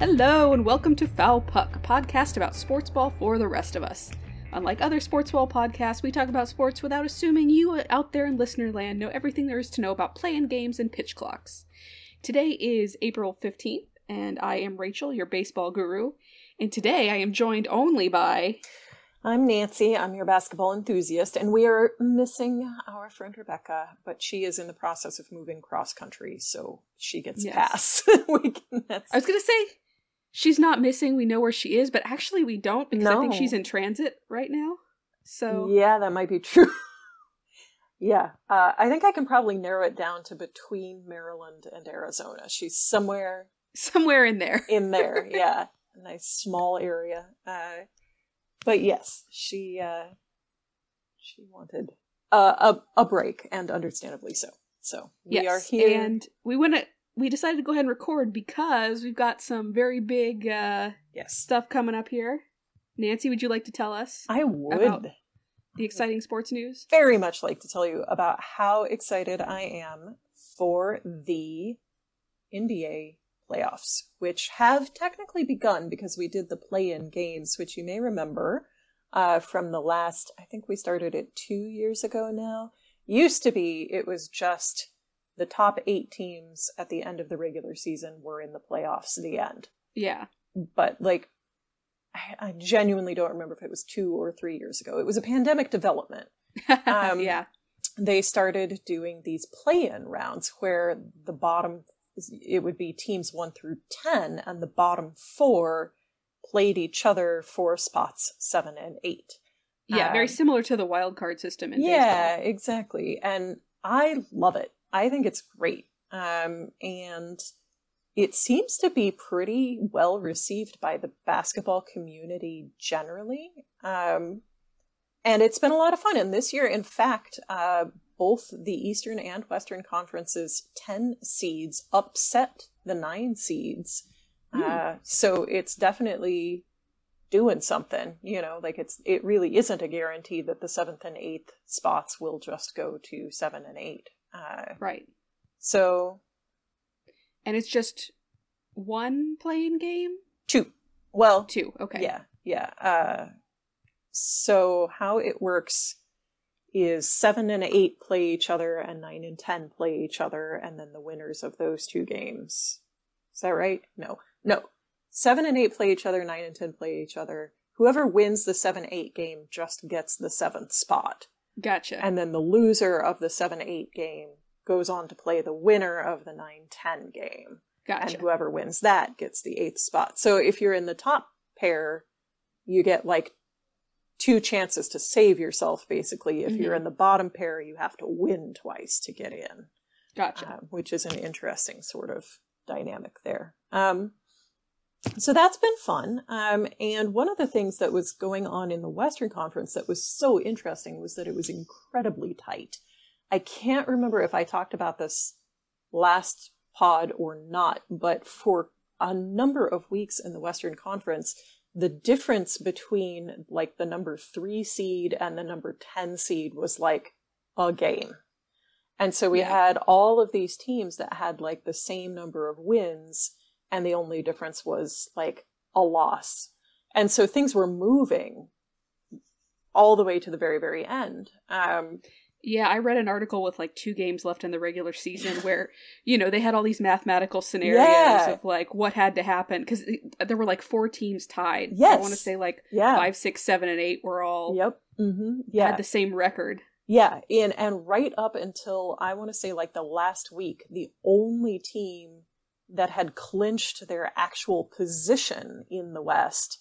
Hello and welcome to Foul Puck, a podcast about sports ball for the rest of us. Unlike other sports ball podcasts, we talk about sports without assuming you out there in listener land know everything there is to know about playing games and pitch clocks. Today is April 15th, and I am Rachel, your baseball guru, and today I am joined only by... I'm Nancy, I'm your basketball enthusiast, and we are missing our friend Rebecca, but she is in the process of moving cross-country, so she gets a pass. I was going to say... She's not missing. We know where she is, but actually we don't because I think she's in transit right now. So yeah, that might be true. Yeah. I think I can probably narrow it down to between Maryland and Arizona. She's somewhere in there. In there. Yeah. A nice small area. But yes, she wanted a break, and understandably so. So we are here. And we decided to go ahead and record because we've got some very big stuff coming up here. Nancy, would you like to tell us? I would. About the exciting sports news? Very much like to tell you about how excited I am for the NBA playoffs, which have technically begun because we did the play-in games, which you may remember from the last, I think we started it 2 years ago now. Used to be it was just... the top 8 teams at the end of the regular season were in the playoffs at the end. Yeah. But, like, I genuinely don't remember if it was 2 or 3 years ago. It was a pandemic development. Yeah. They started doing these play-in rounds where the bottom, it would be teams 1 through 10, and the bottom 4 played each other for spots 7 and 8. Yeah, very similar to the wild card system in baseball. Yeah, exactly. And I love it. I think it's great, and it seems to be pretty well received by the basketball community generally, and it's been a lot of fun. And this year, in fact, both the Eastern and Western Conferences 10 seeds upset the 9 seeds, so it's definitely doing something, you know, like it really isn't a guarantee that the 7th and 8th spots will just go to 7 and 8. Right. So. And it's just one play-in game? Two. Okay. Yeah. So how it works is 7 and 8 play each other, and 9 and 10 play each other, and then the winners of those two games. Is that right? No. 7 and 8 play each other, 9 and 10 play each other. Whoever wins the 7-8 game just gets the 7th spot. Gotcha. And then the loser of the 7-8 game goes on to play the winner of the 9-10 game. Gotcha. And whoever wins that gets the 8th spot. So if you're in the top pair, you get like 2 chances to save yourself, basically. If you're in the bottom pair, you have to win twice to get in. Gotcha. Which is an interesting sort of dynamic there. So that's been fun. And one of the things that was going on in the Western Conference that was so interesting was that it was incredibly tight. I can't remember if I talked about this last pod or not, but for a number of weeks in the Western Conference, the difference between like the number 3 seed and the number 10 seed was like a game. And so we had all of these teams that had like the same number of wins, and the only difference was like a loss. And so things were moving all the way to the very, very end. I read an article with like 2 games left in the regular season where, you know, they had all these mathematical scenarios of like what had to happen. Because there were like 4 teams tied. Yes. I want to say like 5, 6, 7, and 8 were all had the same record. Yeah. And right up until I want to say like the last week, the only team that had clinched their actual position in the West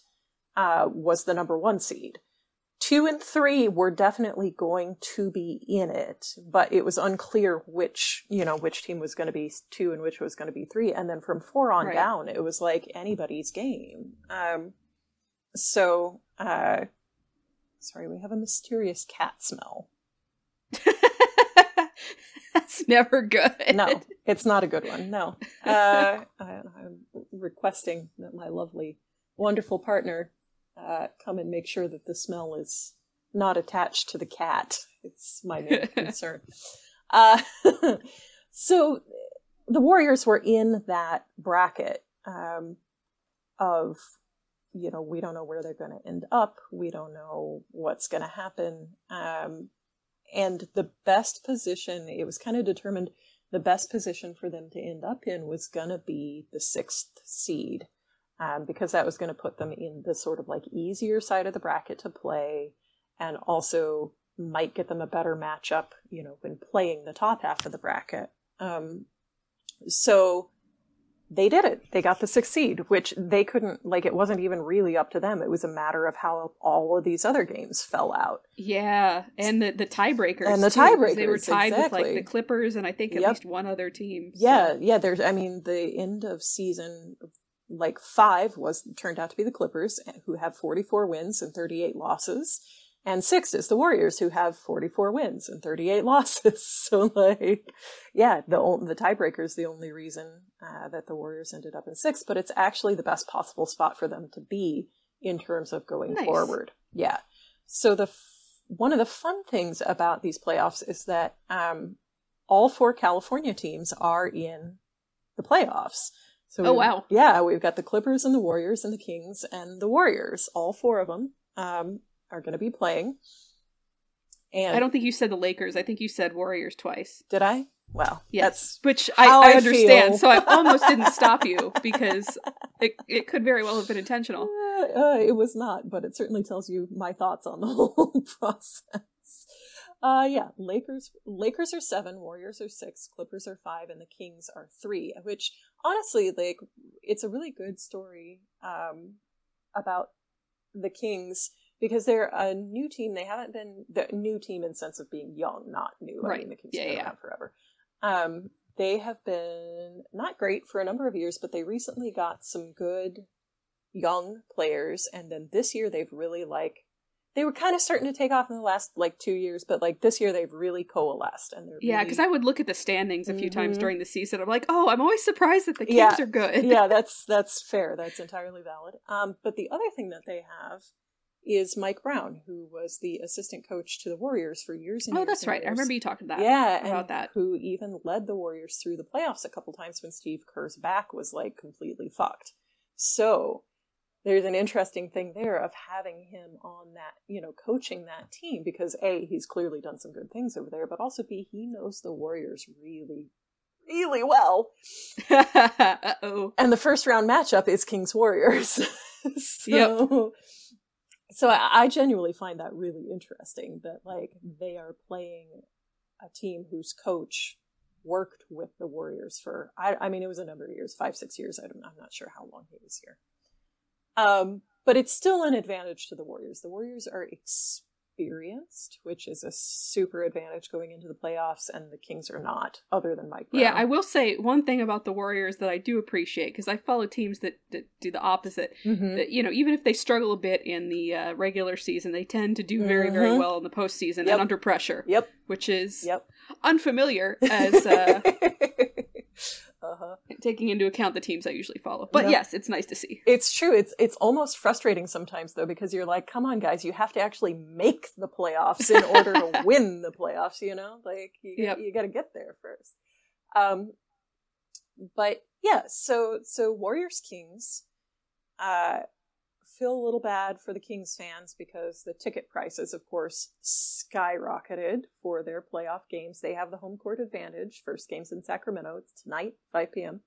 was the number 1 seed. 2 and 3 were definitely going to be in it, but it was unclear which team was going to be 2 and which was going to be 3. And then from 4 on down, it was like anybody's game. Sorry, we have a mysterious cat smell. That's never good. No, it's not a good one. No. I'm requesting that my lovely, wonderful partner come and make sure that the smell is not attached to the cat. It's my main concern. So the Warriors were in that bracket. of, you know, we don't know where they're going to end up. We don't know what's going to happen. And the best position, it was kind of determined, the best position for them to end up in was going to be the 6th seed, because that was going to put them in the sort of like easier side of the bracket to play, and also might get them a better matchup, you know, when playing the top half of the bracket. So they did it. They got the 6th seed, which they couldn't, like, it wasn't even really up to them. It was a matter of how all of these other games fell out. Yeah, and the tiebreakers. And the tiebreakers, they were tied exactly. with, like, the Clippers and I think at least one other team. So. Yeah, there's, I mean, the end of season, like, 5 turned out to be the Clippers, who have 44 wins and 38 losses. And 6th is the Warriors, who have 44 wins and 38 losses. So, like, yeah, the tiebreaker is the only reason that the Warriors ended up in 6th, but it's actually the best possible spot for them to be in terms of going forward. Yeah. So one of the fun things about these playoffs is that all 4 California teams are in the playoffs. So wow. Yeah, we've got the Clippers and the Warriors and the Kings and the Warriors, all 4 of them. Are going to be playing. And I don't think you said the Lakers. I think you said Warriors twice. Did I? Well, yes. That's which I understand. Feel. So I almost didn't stop you because it could very well have been intentional. It was not, but it certainly tells you my thoughts on the whole process. Yeah, Lakers are 7, Warriors are 6, Clippers are 5, and the Kings are 3. Which honestly, like, it's a really good story about the Kings. Because they're a new team. They haven't been the new team in sense of being young, not new. Right. I mean, the Kings have been around forever. They have been not great for a number of years, but they recently got some good young players. And then this year they've really, like, they were kind of starting to take off in the last, like, 2 years, but, like, this year they've really coalesced. And yeah, because I would look at the standings a few times during the season. I'm like, oh, I'm always surprised that the Kings are good. Yeah, that's fair. That's entirely valid. But the other thing that they have is Mike Brown, who was the assistant coach to the Warriors for years and years. Oh, that's right. I remember you talking about that. Who even led the Warriors through the playoffs a couple times when Steve Kerr's back was, like, completely fucked. So there's an interesting thing there of having him on that, you know, coaching that team, because A, he's clearly done some good things over there, but also B, he knows the Warriors really, really well. Uh-oh. And the first round matchup is Kings Warriors. So... Yep. So I genuinely find that really interesting that, like, they are playing a team whose coach worked with the Warriors for, I mean, it was a number of years, 5-6 years. I'm not sure how long he was here. But it's still an advantage to the Warriors. The Warriors are experienced, which is a super advantage going into the playoffs, and the Kings are not, other than Mike Brown. Yeah, I will say one thing about the Warriors that I do appreciate, because I follow teams that do the opposite. Mm-hmm. That, you know, even if they struggle a bit in the regular season, they tend to do very, very well in the postseason and under pressure. Yep. Which is unfamiliar as taking into account the teams I usually follow. But yes, it's nice to see. It's true. It's almost frustrating sometimes, though, because you're like, come on, guys, you have to actually make the playoffs in order to win the playoffs, you know? Like, you got to get there first. But yeah, so Warriors-Kings, feel a little bad for the Kings fans because the ticket prices, of course, skyrocketed for their playoff games. They have the home court advantage. First game's in Sacramento. It's tonight, 5 p.m.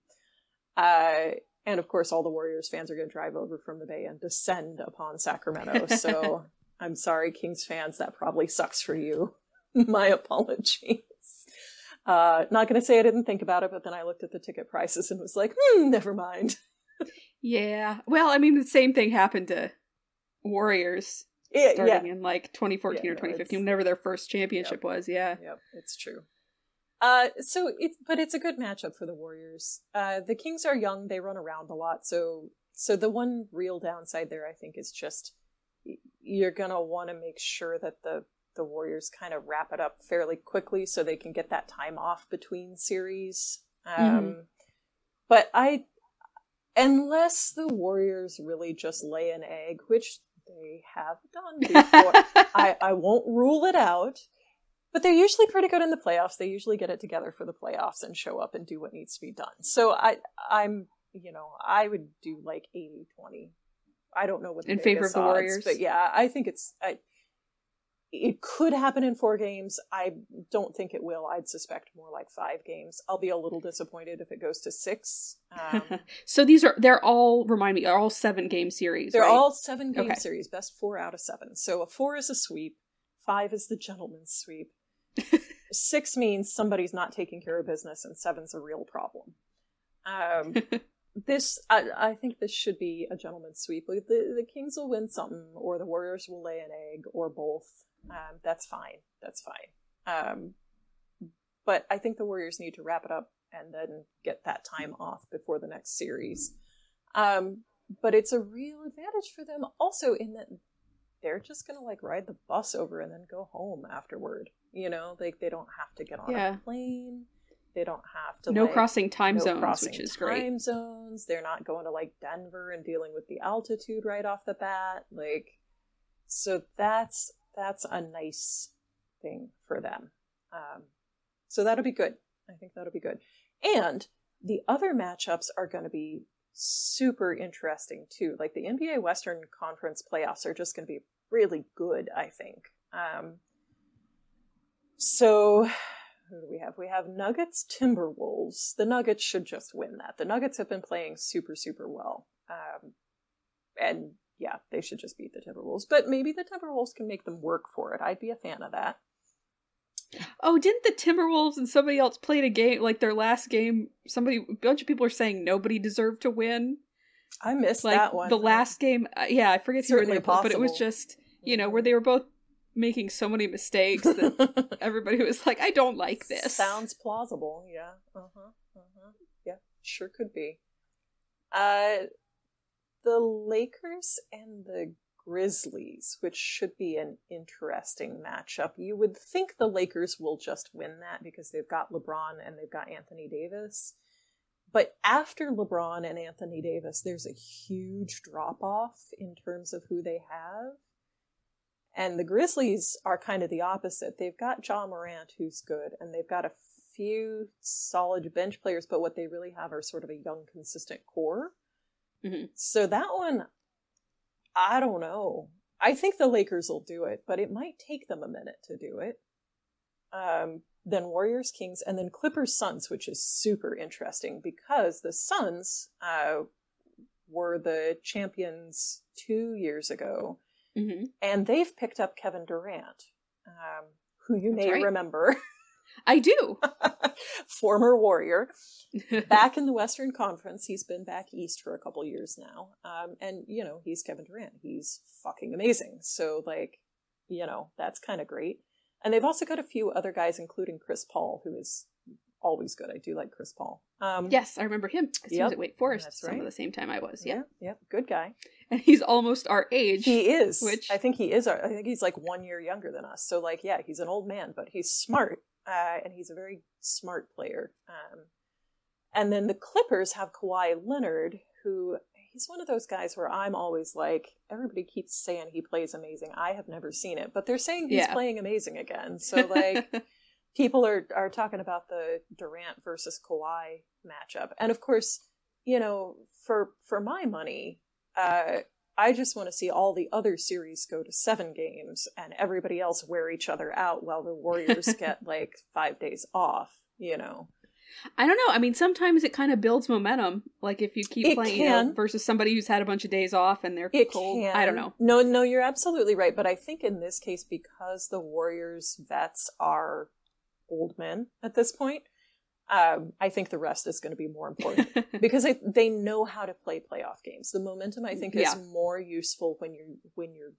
And, of course, all the Warriors fans are going to drive over from the Bay and descend upon Sacramento. So I'm sorry, Kings fans, that probably sucks for you. My apologies. Not going to say I didn't think about it, but then I looked at the ticket prices and was like, never mind. Yeah. Well, I mean, the same thing happened to Warriors starting in, like, 2014 or 2015, whenever their first championship was. Yeah. Yep, it's true. But it's a good matchup for the Warriors. The Kings are young. They run around a lot. So the one real downside there, I think, is just you're going to want to make sure that the Warriors kind of wrap it up fairly quickly so they can get that time off between series. But unless the Warriors really just lay an egg, which they have done before, I won't rule it out, but they're usually pretty good in the playoffs. They usually get it together for the playoffs and show up and do what needs to be done. So I'm you know, I would do like 80-20. I don't know what the in favor of the Warriors, but yeah, I think it could happen in 4 games. I don't think it will. I'd suspect more like 5 games. I'll be a little disappointed if it goes to 6. So they're all 7-game series. They're right? all 7-game okay. series, best 4 out of 7. So a 4 is a sweep, 5 is the gentleman's sweep, 6 means somebody's not taking care of business, and 7's a real problem. I think this should be a gentleman's sweep. The Kings will win something, or the Warriors will lay an egg, or both. That's fine. But I think the Warriors need to wrap it up and then get that time off before the next series. But it's a real advantage for them also in that they're just going to like ride the bus over and then go home afterward. You know, like they don't have to get on a plane. They don't have to crossing which is great. Time zones. They're not going to like Denver and dealing with the altitude right off the bat. Like, so that's a nice thing for them. So that'll be good. I think that'll be good. And the other matchups are going to be super interesting too. Like the NBA Western Conference playoffs are just going to be really good, I think. So who do we have? We have Nuggets, Timberwolves. The Nuggets should just win that. The Nuggets have been playing super, super well. And yeah, they should just beat the Timberwolves. But maybe the Timberwolves can make them work for it. I'd be a fan of that. Oh, didn't the Timberwolves and somebody else played a game, like their last game? A bunch of people are saying nobody deserved to win. I missed like, that one. The last game, I forget who they were, but it was just, you know, where they were both making so many mistakes that everybody was like, I don't like this. Sounds plausible, yeah. Yeah, sure could be. The Lakers and the Grizzlies, which should be an interesting matchup. You would think the Lakers will just win that because they've got LeBron and they've got Anthony Davis. But after LeBron and Anthony Davis, there's a huge drop-off in terms of who they have. And the Grizzlies are kind of the opposite. They've got Ja Morant, who's good, and they've got a few solid bench players, but what they really have are sort of a young, consistent core. Mm-hmm. So that one, I don't know. I think the Lakers will do it, but it might take them a minute to do it. Then Warriors, Kings, and then Clippers, Suns, which is super interesting because the Suns were the champions 2 years ago. Mm-hmm. And they've picked up Kevin Durant, who you That's may right. remember. I do. Former Warrior. Back in the Western Conference. He's been back east for a couple years now. And, you know, he's Kevin Durant. He's fucking amazing. So, like, you know, that's kind of great. And they've also got a few other guys, including Chris Paul, who is always good. I do like Chris Paul. Yes, I remember him because he was at Wake Forest some of the same time I was. Yeah. Yep. Good guy. And he's almost our age. He is. Which I think he's like 1 year younger than us. So like, yeah, he's an old man, but he's smart. And he's a very smart player. And then the Clippers have Kawhi Leonard, who he's one of those guys where I'm always like, everybody keeps saying he plays amazing. I have never seen it, but they're saying he's playing amazing again. So like people are talking about the Durant versus Kawhi matchup. And of course, you know, for my money, I just want to see all the other series go to 7 games and everybody else wear each other out while the Warriors get like 5 days off, you know. I don't know. I mean, sometimes it kind of builds momentum. Like if you keep playing versus somebody who's had a bunch of days off and they're cold. I don't know. No, you're absolutely right. But I think in this case, because the Warriors vets are old men at this point, I think the rest is going to be more important because they know how to play playoff games. The momentum, I think, is more useful when you're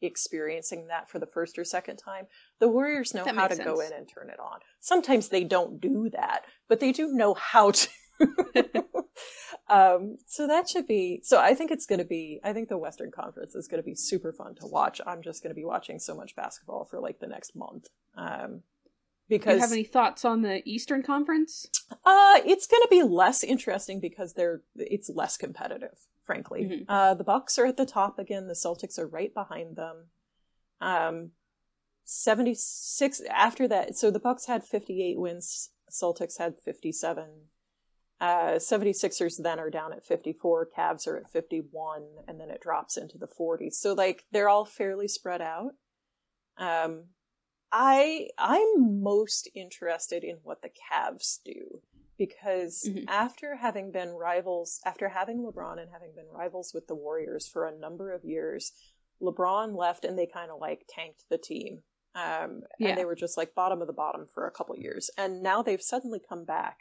experiencing that for the first or second time. The Warriors know how to go in and turn it on. Sometimes they don't do that, but they do know how to. So I think the Western Conference is going to be super fun to watch. I'm just going to be watching so much basketball for like the next month. Do you have any thoughts on the Eastern Conference? It's going to be less interesting because it's less competitive, frankly. Mm-hmm. The Bucks are at the top again. The Celtics are right behind them. 76 after that. So the Bucks had 58 wins. Celtics had 57. 76ers then are down at 54, Cavs are at 51, and then it drops into the 40s. So, like, they're all fairly spread out. I'm most interested in what the Cavs do, because after having LeBron and having been rivals with the Warriors for a number of years, LeBron left and they kind of like tanked the team. And they were just like bottom of the bottom for a couple years. And now they've suddenly come back.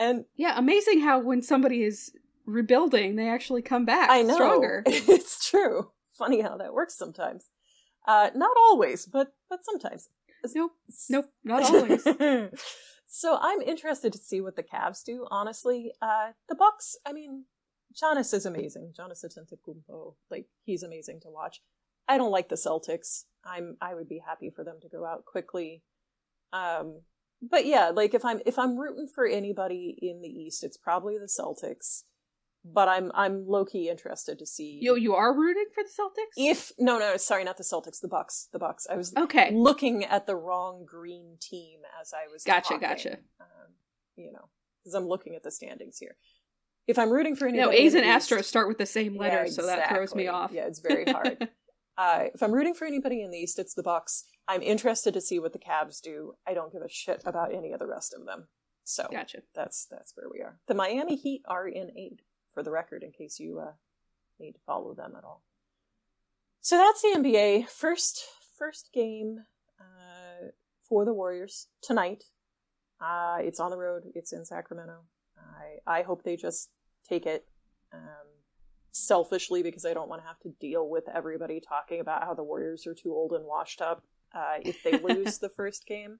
And yeah, amazing how when somebody is rebuilding, they actually come back stronger. It's true. Funny how that works sometimes. Not always, but sometimes. Nope, not always. So I'm interested to see what the Cavs do, honestly. The Bucks, I mean, Giannis is amazing. Giannis Antetokounmpo, like, he's amazing to watch. I don't like the Celtics. I would be happy for them to go out quickly. But yeah, like if I'm rooting for anybody in the East, it's probably the Celtics. But I'm low-key interested to see. You are rooting for the Celtics? Sorry, not the Celtics, the Bucks. The Bucks. I was looking at the wrong green team as I was talking. Gotcha. Because I'm looking at the standings here. If I'm rooting for anybody, A's and Astros start with the same letter, so that throws me off. Yeah, it's very hard. If I'm rooting for anybody in the East, it's the Bucks. I'm interested to see what the Cavs do. I don't give a shit about any of the rest of them. So gotcha. That's where we are. The Miami Heat are in 8th. For the record, in case you need to follow them at all. So that's the NBA. First game for the Warriors tonight. It's on the road. It's in Sacramento. I hope they just take it selfishly, because I don't want to have to deal with everybody talking about how the Warriors are too old and washed up if they lose the first game.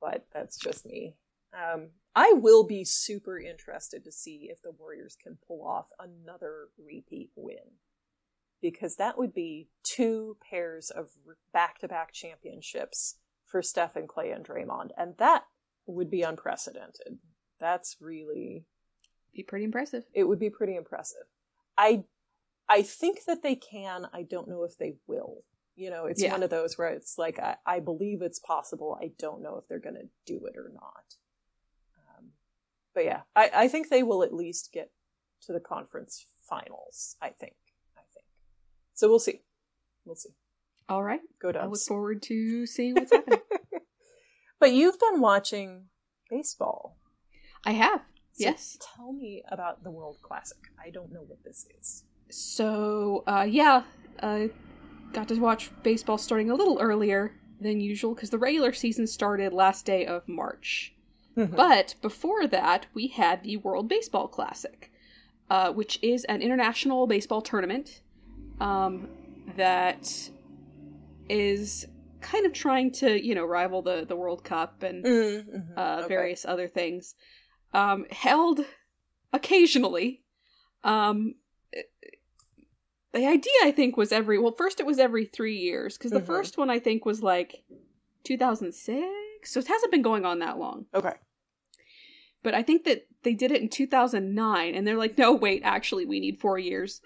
But that's just me. I will be super interested to see if the Warriors can pull off another repeat win, because that would be 2 pairs of back-to-back championships for Steph and Clay and Draymond, and that would be unprecedented. That's really... be pretty impressive. It would be pretty impressive. I think that they can. I don't know if they will. It's one of those where it's like, I believe it's possible. I don't know if they're going to do it or not. But yeah, I think they will at least get to the conference finals, I think. So we'll see. All right. Go Dubs. I look forward to seeing what's happening. But you've been watching baseball. I have, so yes. Tell me about the World Classic. I don't know what this is. So, I got to watch baseball starting a little earlier than usual, because the regular season started last day of March. Mm-hmm. But before that, we had the World Baseball Classic, which is an international baseball tournament that is kind of trying to, rival the World Cup and various other things, held occasionally. The idea, I think, was first it was every 3 years, because the first one, I think, was like 2006. So it hasn't been going on that long. Okay. But I think that they did it in 2009, and they're like, no, wait, actually, we need 4 years.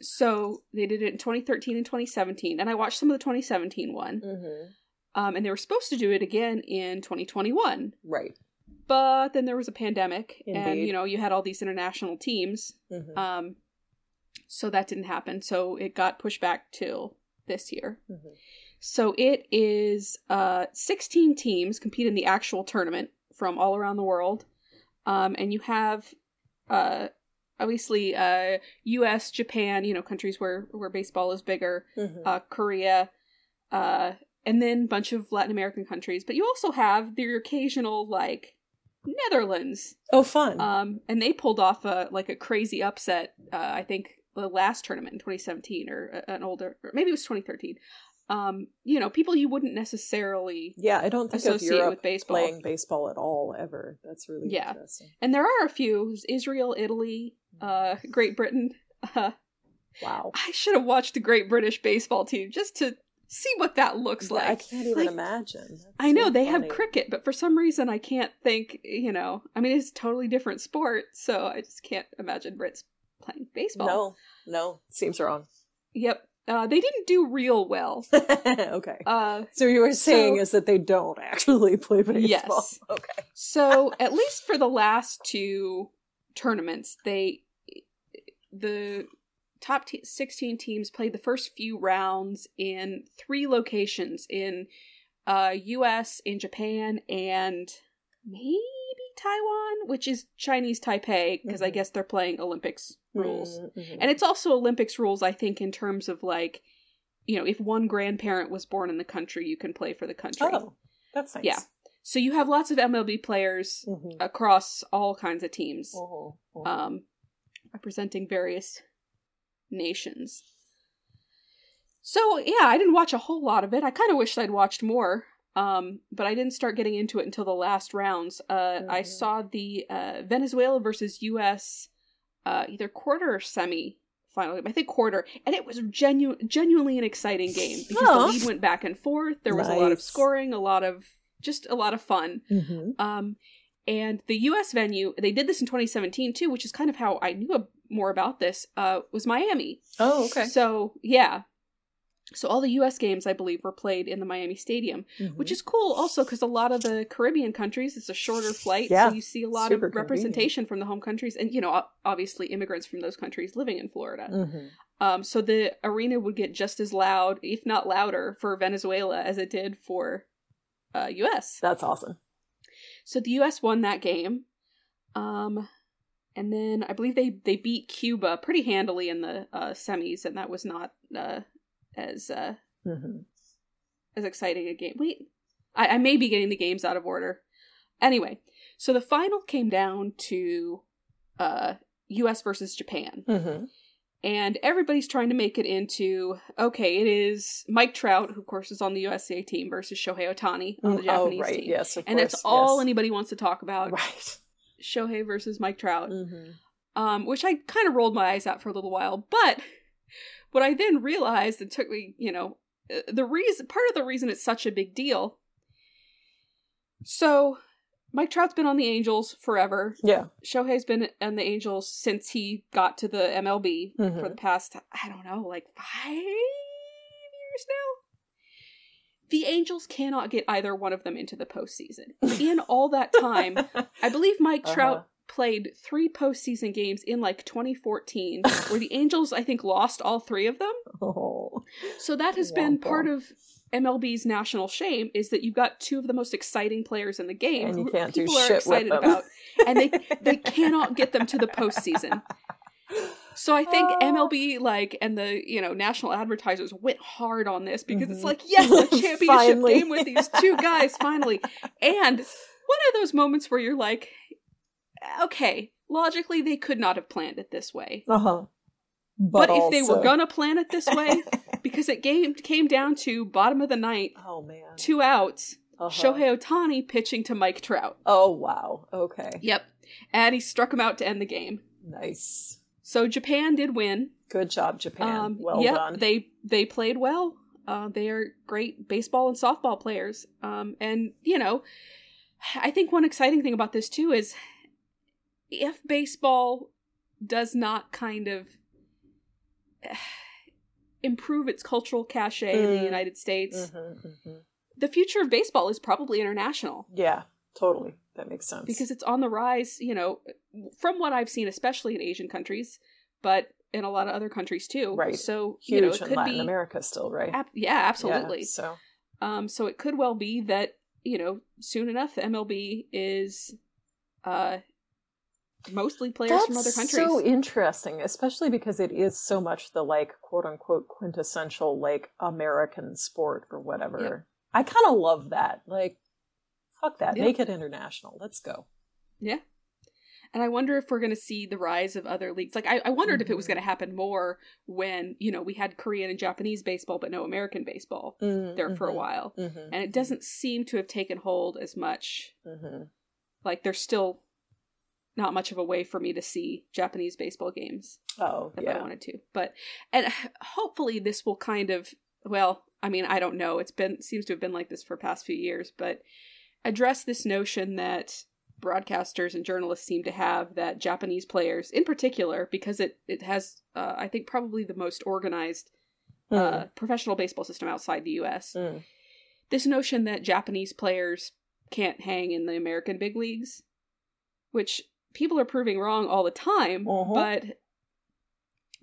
So they did it in 2013 and 2017, and I watched some of the 2017 one. Mm-hmm. And they were supposed to do it again in 2021. Right. But then there was a pandemic, and, you had all these international teams. Mm-hmm. So that didn't happen. So it got pushed back till this year. Mm-hmm. So it is 16 teams compete in the actual tournament from all around the world. And you have, obviously, U.S., Japan, countries where baseball is bigger, Korea, and then a bunch of Latin American countries. But you also have the occasional, like, Netherlands. Oh, fun. And they pulled off a crazy upset, I think, the last tournament in 2017 or an older, or maybe it was 2013. People you wouldn't necessarily I don't think associate of Europe with baseball playing baseball at all ever. That's really interesting. And there are a few: Israel, Italy, Great Britain. Wow! I should have watched the Great British baseball team just to see what that looks like. I can't even imagine. That's I know so they have cricket, but for some reason I can't think. I mean, it's a totally different sport, so I just can't imagine Brits playing baseball. No, seems wrong. Yep. They didn't do real well. Okay. So you were saying is that they don't actually play baseball. Yes. Okay. So at least for the last two tournaments, the top 16 teams played the first few rounds in three locations in U.S., in Japan, and maybe Taiwan, which is Chinese Taipei, because I guess they're playing Olympics rules. Mm-hmm. And it's also Olympics rules, I think, in terms of, like, you know, if one grandparent was born in the country, you can play for the country. Oh, that's nice. Yeah. So you have lots of MLB players across all kinds of teams representing various nations. So, yeah, I didn't watch a whole lot of it. I kind of wished I'd watched more. But I didn't start getting into it until the last rounds. I saw the Venezuela versus U.S. Either quarter or semi final game. I think quarter, and it was genuinely an exciting game because the lead went back and forth. There was a lot of scoring, a lot of fun. Mm-hmm. And the U.S. venue, they did this in 2017 too, which is kind of how I knew more about this. Was Miami? Oh, okay. So yeah. So all the U.S. games, I believe, were played in the Miami Stadium, which is cool also because a lot of the Caribbean countries, it's a shorter flight, so you see a lot of representation from the home countries and, you know, obviously immigrants from those countries living in Florida. Mm-hmm. So the arena would get just as loud, if not louder, for Venezuela as it did for U.S. That's awesome. So the U.S. won that game. And then I believe they beat Cuba pretty handily in the semis, and that was not... as exciting a game. Wait, I may be getting the games out of order. Anyway, so the final came down to U.S. versus Japan. Mm-hmm. And everybody's trying to make it into, okay, it is Mike Trout, who of course is on the USA team, versus Shohei Ohtani on the Japanese team. Yes, of course. And that's all anybody wants to talk about. Right. Shohei versus Mike Trout. Mm-hmm. Which I kind of rolled my eyes out for a little while, but... What I then realized, it took me, you know, part of the reason it's such a big deal. So, Mike Trout's been on the Angels forever. Yeah. Shohei's been on the Angels since he got to the MLB for the past, I don't know, like 5 years now. The Angels cannot get either one of them into the postseason. In all that time, I believe Mike Trout played three postseason games in like 2014 where the Angels, I think, lost all three of them. Oh, so that has been part of MLB's national shame is that you've got two of the most exciting players in the game and you can't do shit with them. About, and they cannot get them to the postseason. So I think MLB, like, and the, you know, national advertisers went hard on this because it's like, yes, a championship game with these two guys, finally. And one of those moments where you're like, okay, logically, they could not have planned it this way. But if they were gonna plan it this way, because it came down to bottom of the ninth, 2 outs, Shohei Ohtani pitching to Mike Trout. Oh, wow. Okay. Yep. And he struck him out to end the game. Nice. So Japan did win. Good job, Japan. Well done. They played well. They are great baseball and softball players. And, you know, I think one exciting thing about this, too, is... if baseball does not kind of improve its cultural cachet in the United States, the future of baseball is probably international. Yeah, totally. That makes sense. Because it's on the rise, you know, from what I've seen, especially in Asian countries, but in a lot of other countries too. Right. So, huge, you know, it could in Latin America still, right? Yeah, absolutely. Yeah, so. So it could well be that, you know, soon enough, the MLB is... mostly players from other countries. That's so interesting, especially because it is so much the, like, quote-unquote quintessential, like, American sport or whatever. Yep. I kind of love that. Like, fuck that. Yep. Make it international. Let's go. Yeah. And I wonder if we're going to see the rise of other leagues. Like, I wondered if it was going to happen more when, you know, we had Korean and Japanese baseball, but no American baseball there for a while. And it doesn't seem to have taken hold as much. Like, there's still... not much of a way for me to see Japanese baseball games if I wanted to. But, and hopefully this will kind of, well, I mean, I don't know. Seems to have been like this for the past few years, but address this notion that broadcasters and journalists seem to have that Japanese players in particular, because it has, I think, probably the most organized professional baseball system outside the U.S. This notion that Japanese players can't hang in the American big leagues, which people are proving wrong all the time, but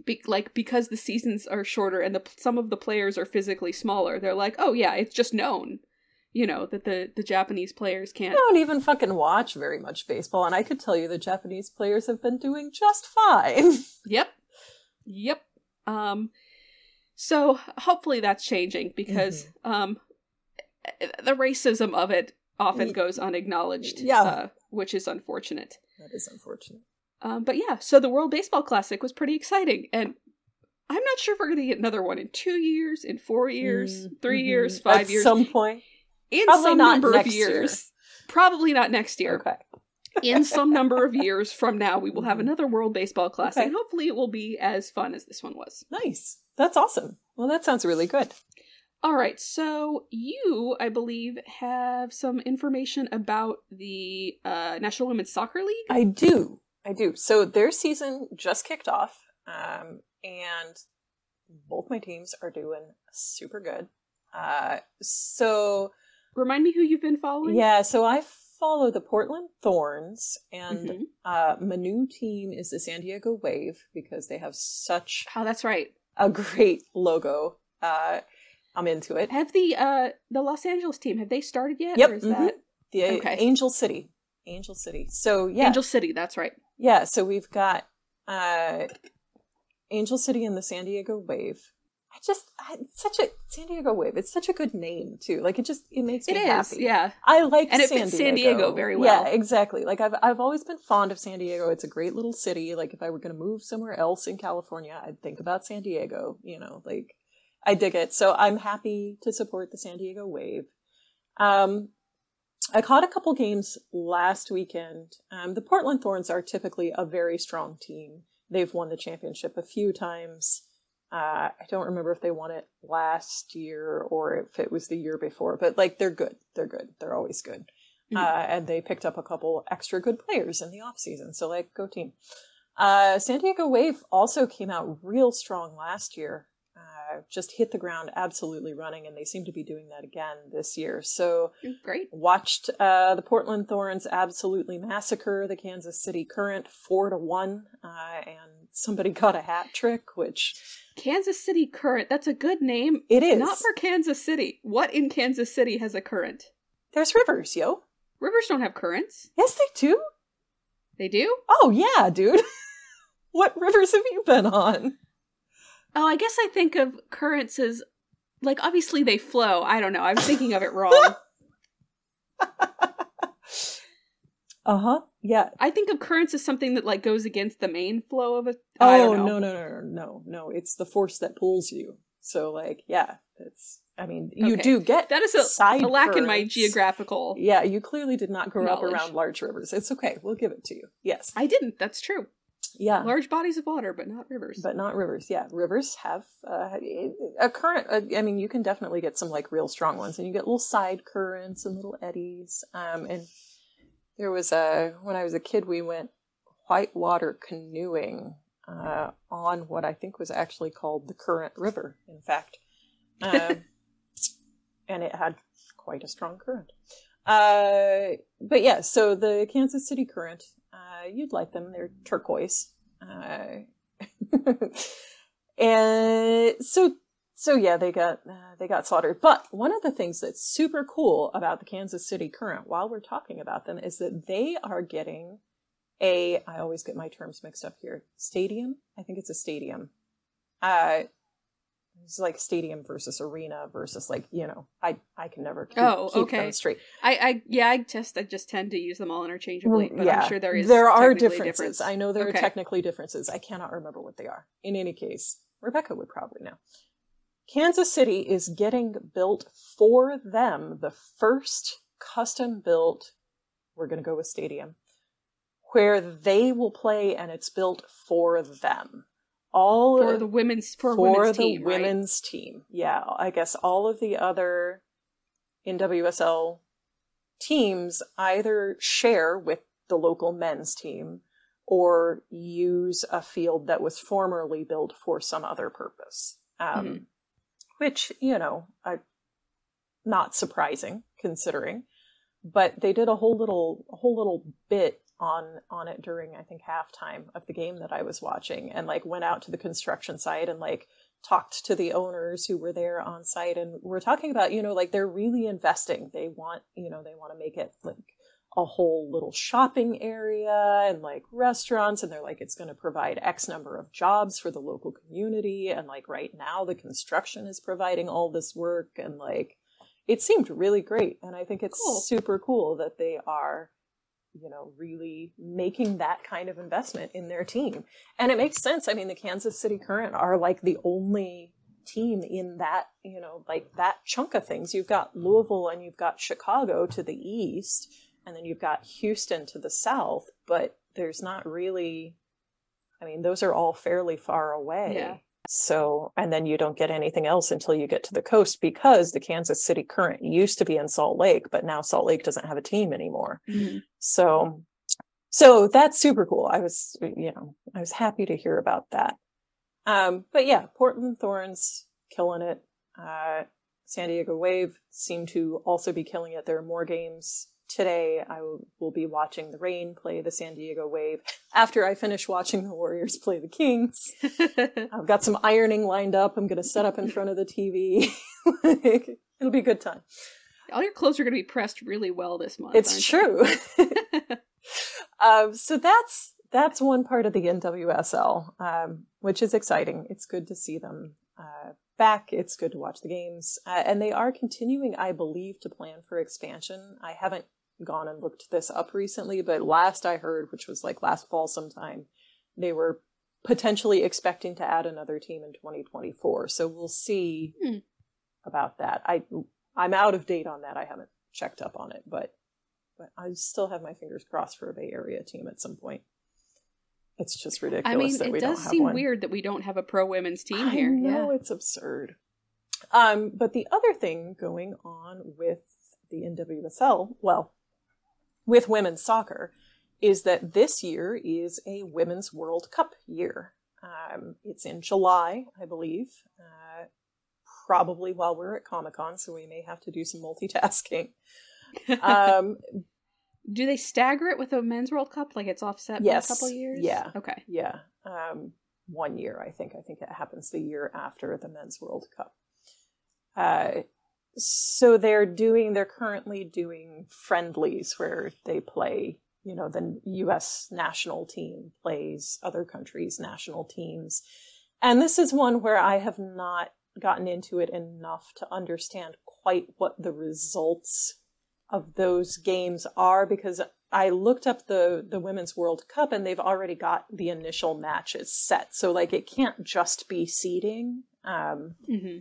because the seasons are shorter and some of the players are physically smaller, they're like, oh yeah, it's just known, you know, that the Japanese players can't. I don't even fucking watch very much baseball, and I could tell you the Japanese players have been doing just fine. Yep. So hopefully that's changing, because the racism of it often goes unacknowledged, which is unfortunate. That is unfortunate. But yeah, so the World Baseball Classic was pretty exciting, and I'm not sure if we're going to get another one in 2 years, in 4 years, 3 years, 5 years. At some point. In some number of years. Probably not next year. Okay. In some number of years from now, we will have another World Baseball Classic, and hopefully it will be as fun as this one was. Nice. That's awesome. Well, that sounds really good. All right, so you, I believe, have some information about the National Women's Soccer League? I do. So their season just kicked off, and both my teams are doing super good. So... Remind me who you've been following? Yeah, so I follow the Portland Thorns, and my new team is the San Diego Wave, because they have such... Oh, that's right. A great logo. I'm into it. Have the Los Angeles team, have they started yet? Yep. Or is that the Angel City? So yeah, Angel City. That's right. Yeah. So we've got Angel City and the San Diego Wave. San Diego Wave. It's such a good name too. Like it makes me happy. Yeah. I like and San it fits Diego. San Diego very well. Yeah, exactly. Like I've always been fond of San Diego. It's a great little city. Like if I were going to move somewhere else in California, I'd think about San Diego. You know, like. I dig it. So I'm happy to support the San Diego Wave. I caught a couple games last weekend. The Portland Thorns are typically a very strong team. They've won the championship a few times. I don't remember if they won it last year or if it was the year before, but like they're good. They're always good. And they picked up a couple extra good players in the offseason. So like, go team. San Diego Wave also came out real strong last year. Just hit the ground absolutely running, and they seem to be doing that again this year. So great. Watched the Portland Thorns absolutely massacre the Kansas City Current 4-1, and somebody got a hat trick, which... Kansas City Current, that's a good name. It is. Not for Kansas City. What in Kansas City has a current? There's rivers, yo. Rivers don't have currents. Yes, they do. They do? Oh, yeah, dude. What rivers have you been on? Oh, I guess I think of currents as, like, obviously they flow. I don't know. I'm thinking of it wrong. Yeah. I think of currents as something that, like, goes against the main flow of a... I don't know. No. It's the force that pulls you. So, like, yeah, it's... I mean, you do get that is a lack currents. In my geographical. Yeah, you clearly did not grow knowledge. Up around large rivers. It's okay. We'll give it to you. Yes. I didn't. That's true. Yeah, large bodies of water, but not rivers. Yeah, rivers have a current. I mean, you can definitely get some like real strong ones, and you get little side currents and little eddies. And there was when I was a kid, we went whitewater canoeing on what I think was actually called the Current River. In fact, and it had quite a strong current. But yeah, so the Kansas City Current. You'd like them. They're turquoise. And so yeah, they got slaughtered. But one of the things that's super cool about the Kansas City Current, while we're talking about them, is that they are getting I always get my terms mixed up here. Stadium? I think it's a stadium. It's like stadium versus arena versus like, you know, I can never keep them straight. I just tend to use them all interchangeably, but yeah. I'm sure there are differences. I know there are technically differences. I cannot remember what they are. In any case, Rebecca would probably know. Kansas City is getting built for them the first custom built, we're going to go with stadium, where they will play, and it's built for them. All for the women's team, right? Women's team. Yeah, I guess all of the other NWSL teams either share with the local men's team or use a field that was formerly built for some other purpose. which, you know, are not surprising considering. But they did a whole little bit on it during, I think, halftime of the game that I was watching, and like went out to the construction site and like talked to the owners who were there on site, and we're talking about, you know, like they're really investing. They want, you know, they want to make it like a whole little shopping area and like restaurants, and they're like, it's going to provide X number of jobs for the local community, and like right now the construction is providing all this work, and like it seemed really great. And I think it's super cool that they are, you know, really making that kind of investment in their team. And it makes sense. I mean, the Kansas City Current are like the only team in that, you know, like that chunk of things. You've got Louisville and you've got Chicago to the east, and then you've got Houston to the south, but there's not really, I mean, those are all fairly far away. Yeah. So, and then you don't get anything else until you get to the coast, because the Kansas City Current used to be in Salt Lake, but now Salt Lake doesn't have a team anymore. Mm-hmm. So that's super cool. I was happy to hear about that. But yeah, Portland Thorns killing it. San Diego Wave seem to also be killing it. There are more games today. I will be watching the Rain play the San Diego Wave after I finish watching the Warriors play the Kings. I've got some ironing lined up. I'm going to set up in front of the TV. It'll be a good time. All your clothes are going to be pressed really well this month. It's true. So that's one part of the NWSL, which is exciting. It's good to see them back. It's good to watch the games. And they are continuing, I believe, to plan for expansion. I haven't gone and looked this up recently, but last I heard, which was like last fall sometime, they were potentially expecting to add another team in 2024. So we'll see about that. I'm out of date on that. I haven't checked up on it, but I still have my fingers crossed for a Bay Area team at some point. It's just ridiculous. I mean, that we don't have one. It does seem weird that we don't have a pro women's team here. I know, it's absurd. But the other thing going on with the NWSL, well, with women's soccer, is that this year is a Women's World Cup year. It's in July, I believe, probably while we're at Comic-Con, so we may have to do some multitasking. Do they stagger it with a Men's World Cup? Like it's offset by a couple of years? Yeah. Okay. Yeah. 1 year, I think. I think it happens the year after the Men's World Cup. So they're currently doing friendlies where they play, you know, the U.S. national team plays other countries' national teams. And this is one where I have not gotten into it enough to understand quite what the results of those games are, because I looked up the Women's World Cup and they've already got the initial matches set. So like it can't just be seeding. Mm-hmm.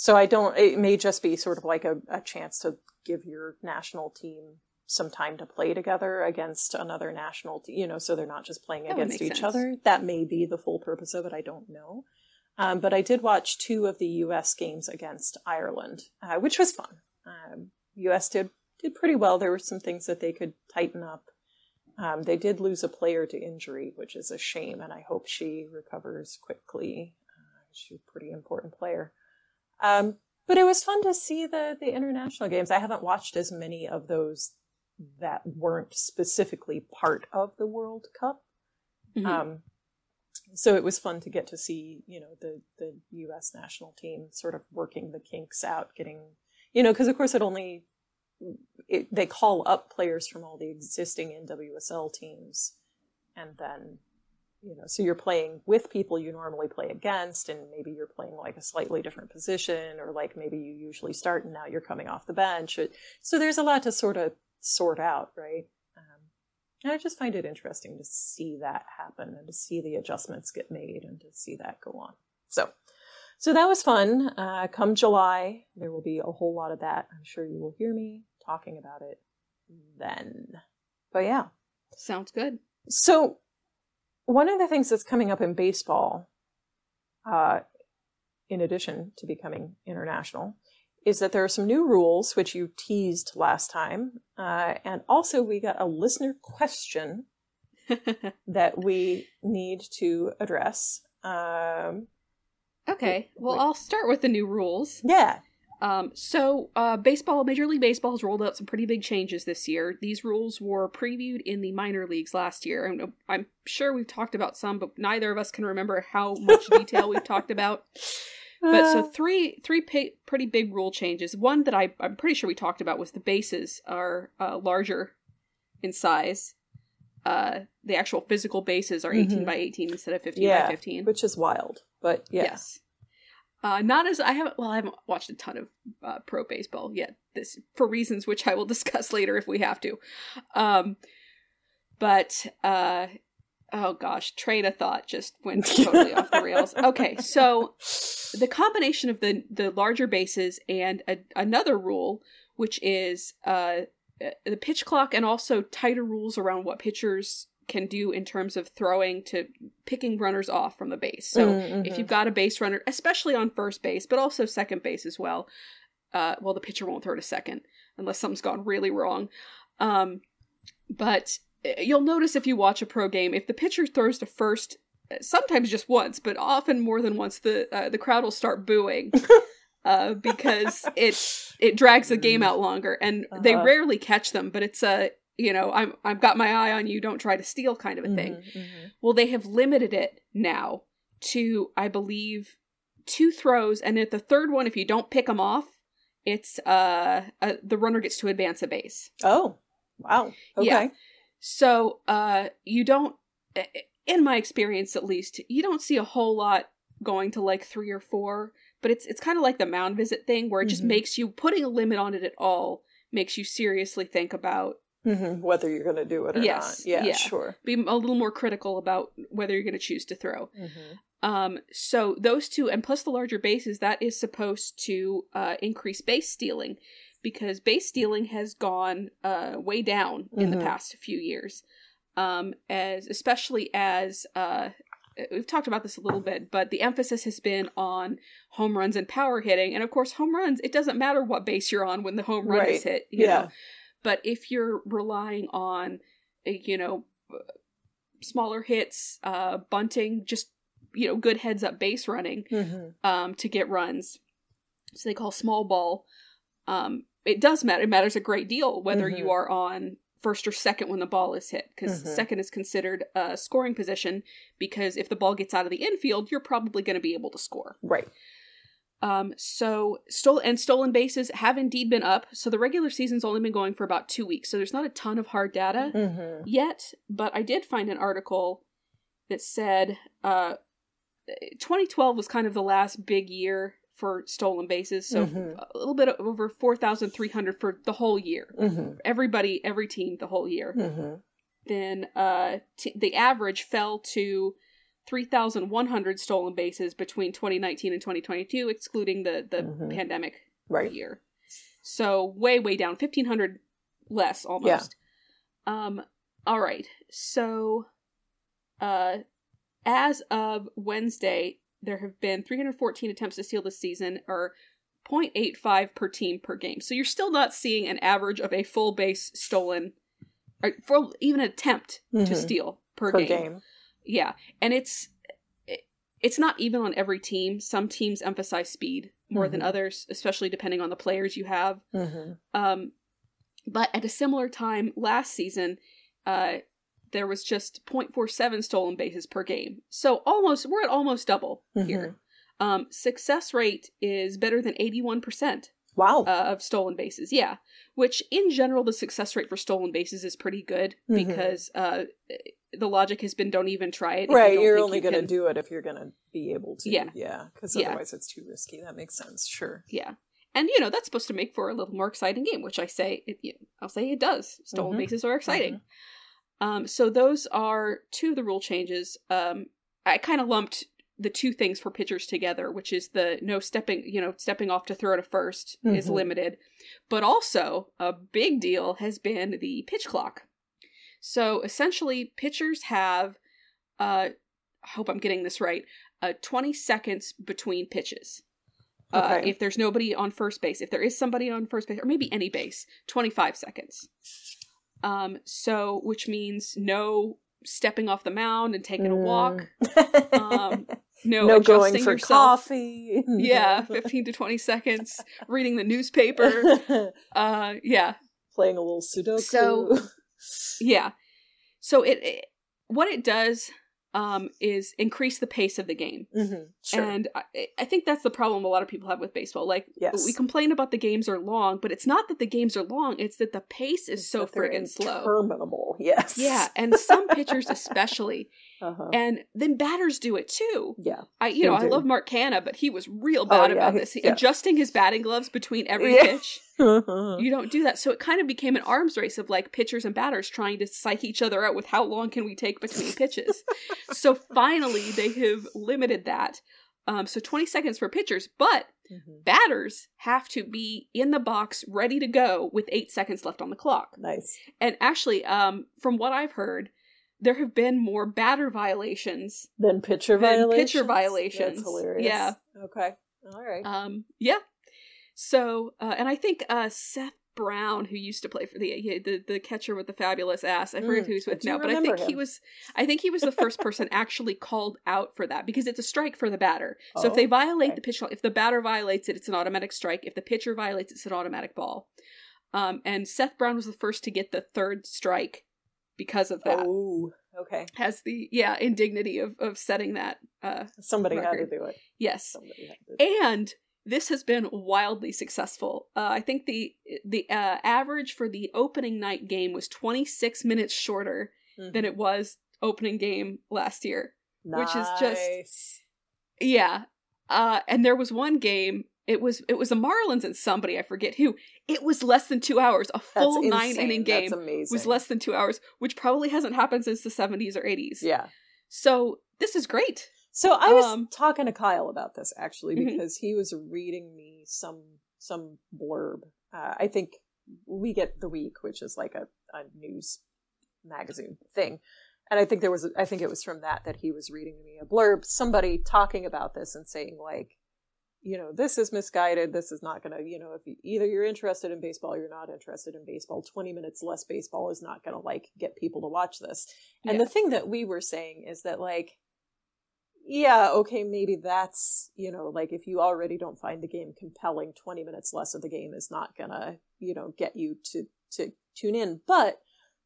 So it may just be sort of like a chance to give your national team some time to play together against another national team, you know, so they're not just playing against each other. That may be the full purpose of it. I don't know. But I did watch two of the U.S. games against Ireland, which was fun. U.S. did pretty well. There were some things that they could tighten up. They did lose a player to injury, which is a shame, and I hope she recovers quickly. She's a pretty important player. But it was fun to see the international games. I haven't watched as many of those that weren't specifically part of the World Cup. Mm-hmm. So it was fun to get to see, you know, the U.S. national team sort of working the kinks out, getting, you know, because of course they call up players from all the existing NWSL teams, and then, you know, so you're playing with people you normally play against, and maybe you're playing like a slightly different position, or like maybe you usually start and now you're coming off the bench. So there's a lot to sort of sort out, right? And I just find it interesting to see that happen and to see the adjustments get made and to see that go on. So that was fun. Come July, there will be a whole lot of that. I'm sure you will hear me talking about it then. But yeah. Sounds good. So one of the things that's coming up in baseball, in addition to becoming international, is that there are some new rules, which you teased last time. And also we got a listener question that we need to address. Okay. Well, I'll start with the new rules. Yeah. Baseball, Major League Baseball has rolled out some pretty big changes this year. These rules were previewed in the minor leagues last year. And I'm sure we've talked about some, but neither of us can remember how much detail we've talked about. But so three pretty big rule changes. One that I'm pretty sure we talked about was the bases are larger in size. The actual physical bases are 18 by 18 instead of 15 by 15. Which is wild, but yes. I haven't watched a ton of pro baseball yet, this for reasons which I will discuss later if we have to. Oh gosh, train of thought just went totally off the rails. Okay, so the combination of the larger bases and another rule, which is the pitch clock and also tighter rules around what pitchers can do in terms of throwing to picking runners off from the base. So if you've got a base runner, especially on first base, but also second base as well, the pitcher won't throw to second unless something's gone really wrong. But you'll notice if you watch a pro game, if the pitcher throws to first, sometimes just once, but often more than once, the crowd will start booing. Because it drags the game out longer, and they rarely catch them. But it's I've got my eye on you. Don't try to steal, kind of a thing. Well, they have limited it now to, I believe, 2 throws, and at the third one, if you don't pick them off, it's the runner gets to advance a base. Oh, wow. Okay. Yeah. So you don't, in my experience at least, you don't see a whole lot going to like 3 or 4. But it's kind of like the mound visit thing where it just makes you, putting a limit on it at all, makes you seriously think about whether you're going to do it or not. Yeah, sure. Be a little more critical about whether you're going to choose to throw. So those two, and plus the larger bases, that is supposed to increase base stealing, because base stealing has gone way down in the past few years. We've talked about this a little bit, but the emphasis has been on home runs and power hitting. And of course, home runs, it doesn't matter what base you're on when the home run is hit. You know? But if you're relying on, smaller hits, bunting, just, good heads up base running to get runs. So they call small ball. It does matter. It matters a great deal whether you are on first or second when the ball is hit, because second is considered a scoring position, because if the ball gets out of the infield, you're probably going to be able to score. Right. Stolen bases have indeed been up. So the regular season's only been going for about 2 weeks. So there's not a ton of hard data yet, but I did find an article that said 2012 was kind of the last big year for stolen bases, so a little bit over 4,300 for the whole year. Everybody, every team, the whole year. Then the average fell to 3,100 stolen bases between 2019 and 2022, excluding the pandemic year. So way down, 1,500 less almost. Yeah. All right. So as of Wednesday, there have been 314 attempts to steal this season, or 0.85 per team per game. So you're still not seeing an average of a full base stolen, or full, even an attempt to steal per game. Yeah. And it's not even on every team. Some teams emphasize speed more than others, especially depending on the players you have. But at a similar time last season, there was just 0.47 stolen bases per game. So we're at almost double here. Success rate is better than 81%. Wow. Of stolen bases. Yeah. Which in general, the success rate for stolen bases is pretty good because the logic has been don't even try it. Right. You're only going to do it if you're going to be able to. Yeah. Yeah. Because otherwise it's too risky. That makes sense. Sure. Yeah. And, that's supposed to make for a little more exciting game, which I'll say it does. Stolen bases are exciting. So those are two of the rule changes. I kind of lumped the two things for pitchers together, which is the no stepping, stepping off to throw to first is limited. But also a big deal has been the pitch clock. So essentially pitchers have, I hope I'm getting this right, 20 seconds between pitches. Okay. If there's nobody on first base, if there is somebody on first base or maybe any base, 25 seconds. Which means no stepping off the mound and taking a walk. No going for coffee. Yeah, 15 to 20 seconds. Reading the newspaper. Yeah. Playing a little Sudoku. So, yeah. So it what it does is increase the pace of the game. Mm-hmm, sure. And I think that's the problem a lot of people have with baseball. Like, yes. We complain about the games are long, but it's not that the games are long. It's that the pace is so friggin' slow. Interminable, yes. Yeah, and some pitchers especially. Uh-huh. And then batters do it too. Yeah. I love Mark Canha, but he was real bad about this. He, adjusting his batting gloves between every pitch. You don't do that. So it kind of became an arms race of like pitchers and batters trying to psych each other out with how long can we take between pitches. So finally they have limited that. So 20 seconds for pitchers, but batters have to be in the box ready to go with 8 seconds left on the clock. Nice. And actually, from what I've heard, there have been more batter violations than pitcher violations. That's hilarious. Yeah. Okay. All right. Yeah. So, and I think Seth Brown, who used to play for the catcher with the fabulous ass, I forget who he's with now, but I think he was the first person actually called out for that because it's a strike for the batter. So if they violate the pitch, if the batter violates it, it's an automatic strike. If the pitcher violates it, it's an automatic ball. And Seth Brown was the first to get the third strike. Because of that. Oh, okay. Has the indignity of setting that somebody record. Had to do it. Yes. And this has been wildly successful. I think the average for the opening night game was 26 minutes shorter than it was opening game last year. Nice. Which is just and there was one game, it was the Marlins and somebody, I forget who, it was less than 2 hours. A full 9-inning game was less than 2 hours, which probably hasn't happened since the 70s or 80s. Yeah. So this is great. So I was talking to Kyle about this, actually, because he was reading me some blurb. I think we get The Week, which is like a news magazine thing. And I think it was from that he was reading me a blurb, somebody talking about this and saying like, this is misguided. This is not going to, if either you're interested in baseball, or you're not interested in baseball, 20 minutes less baseball is not going to get people to watch this. And the thing that we were saying is that maybe that's, if you already don't find the game compelling, 20 minutes less of the game is not going to, get you to tune in. But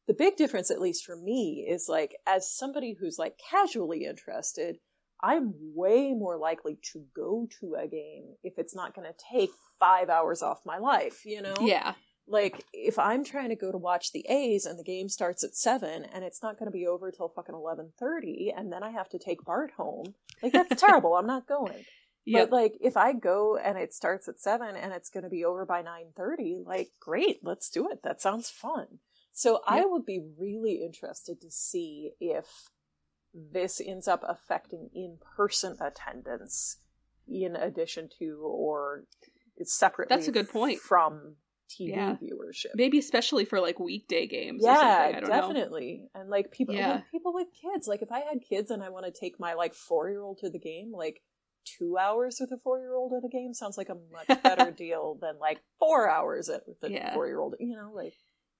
the big difference, at least for me, is as somebody who's casually interested, I'm way more likely to go to a game if it's not going to take 5 hours off my life, Yeah. If I'm trying to go to watch the A's and the game starts at 7 and it's not going to be over till fucking 11:30 and then I have to take Bart home, that's terrible. I'm not going. Yep. But, if I go and it starts at 7 and it's going to be over by 9:30, great, let's do it. That sounds fun. So I would be really interested to see if this ends up affecting in-person attendance in addition to or it's separately that's a good point. From TV viewership. Maybe especially for weekday games or something. I don't definitely. Know. And people people with kids. If I had kids and I want to take my 4-year-old to the game, 2 hours with a 4-year-old at a game sounds like a much better deal than 4 hours with a 4-year-old,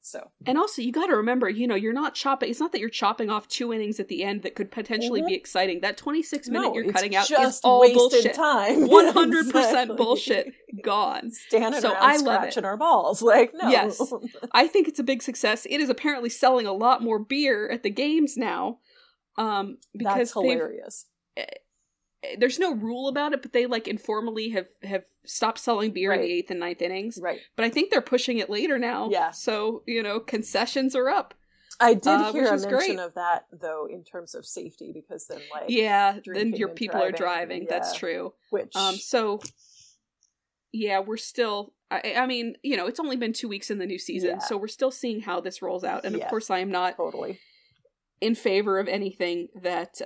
So. And also, you got to remember, you're not chopping. It's not that you're chopping off 2 innings at the end that could potentially be exciting. That 26-minute you're cutting out is all bullshit. Time. 100% exactly. Bullshit. Gone. Standing so around I scratching our balls. No. Yes. I think it's a big success. It is apparently selling a lot more beer at the games now. Because that's hilarious. There's no rule about it, but they informally have stopped selling beer in the 8th and 9th innings. Right. But I think they're pushing it later now. Yeah. So, concessions are up. I did hear a mention of that, though, in terms of safety, because then then your people driving. Are driving. Yeah. That's true. Which. We're still, it's only been 2 weeks in the new season, so we're still seeing how this rolls out. And of course I am not totally in favor of anything that,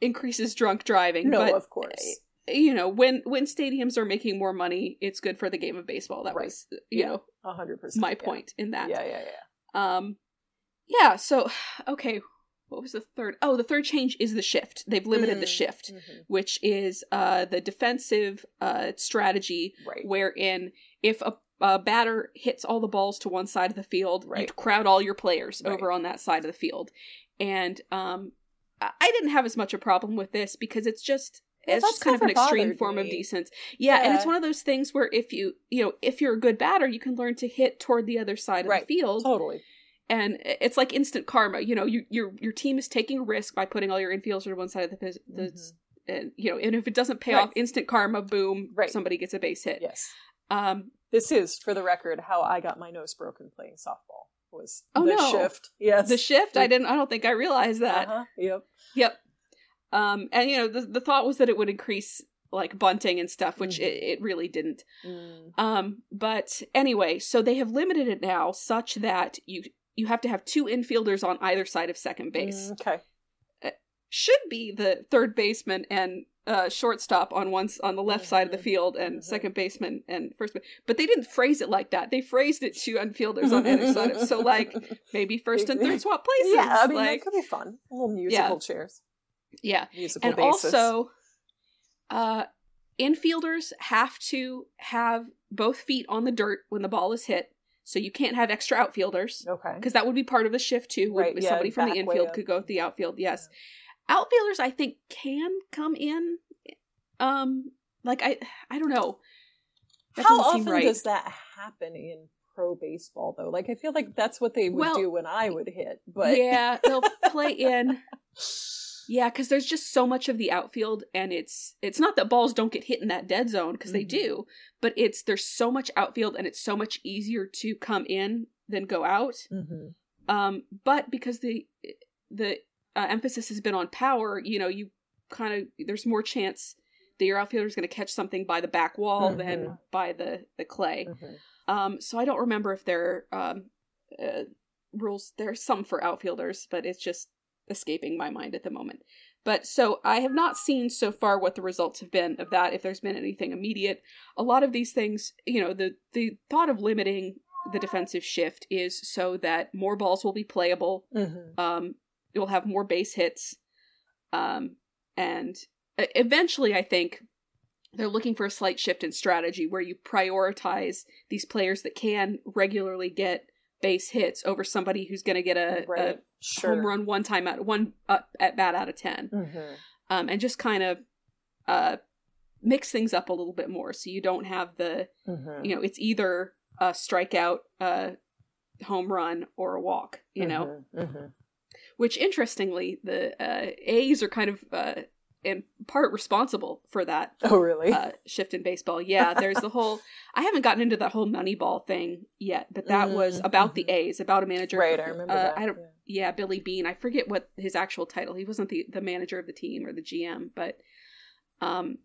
increases drunk driving. No, but, of course. When stadiums are making more money, it's good for the game of baseball. That was, 100%, my point in that. Yeah. So, okay. What was the third? Oh, the third change is the shift. They've limited the shift, which is the defensive strategy, wherein if a batter hits all the balls to one side of the field, right. You crowd all your players right. over on that side of the field. And I didn't have as much a problem with this because it's just... It's just kind of an extreme form of defense. Yeah, and it's one of those things where if if you're a good batter, you can learn to hit toward the other side of the field. Totally. And it's like instant karma. You know, your team is taking a risk by putting all your infielders to one side of the and if it doesn't pay off, instant karma, boom, somebody gets a base hit. Yes. This is, for the record, how I got my nose broken playing softball. Was shift. Yes. The shift? I don't think I realized that. Uh-huh. Yep. And, the thought was that it would increase, like, bunting and stuff, which it really didn't. Mm. But anyway, so they have limited it now such that you have to have two infielders on either side of second base. Okay. Should be the third baseman and shortstop on the left side of the field and second baseman and first baseman. But they didn't phrase it like that. They phrased it two infielders on the other side. So, like, maybe first and third swap places. Yeah, I mean, that could be fun. A little musical chairs. Yeah, and basis. Also, infielders have to have both feet on the dirt when the ball is hit, so you can't have extra outfielders. Okay, because that would be part of the shift too. Right, somebody from the infield could go with the outfield. Yes, yeah. Outfielders I think can come in. I don't know. That how often does that happen in pro baseball though? Like I feel like that's what they would do when I would hit, but yeah, they'll play in. Yeah, because there's just so much of the outfield, and it's not that balls don't get hit in that dead zone, because they do, but there's so much outfield, and it's so much easier to come in than go out. Mm-hmm. But because the emphasis has been on power, you kind of, there's more chance that your outfielder is going to catch something by the back wall than by the clay. Mm-hmm. So I don't remember if there are rules. There are some for outfielders, but it's just escaping my mind at the moment. But so I have not seen so far what the results have been of that, if there's been anything immediate. A lot of these things, the thought of limiting the defensive shift is so that more balls will be playable. Mm-hmm. You'll have more base hits. And eventually I think they're looking for a slight shift in strategy where you prioritize these players that can regularly get base hits over somebody who's going to get a home run one time out, one at bat out of 10, and just kind of mix things up a little bit more, so you don't have the it's either a strikeout, home run, or a walk. Which interestingly the A's are kind of in part responsible for that. Oh, really? Shift in baseball. Yeah, there's the whole... I haven't gotten into that whole Moneyball thing yet, but that was about the A's, about a manager. Right, I remember that. Billy Beane. I forget what his actual title. He wasn't the manager of the team or the GM, but an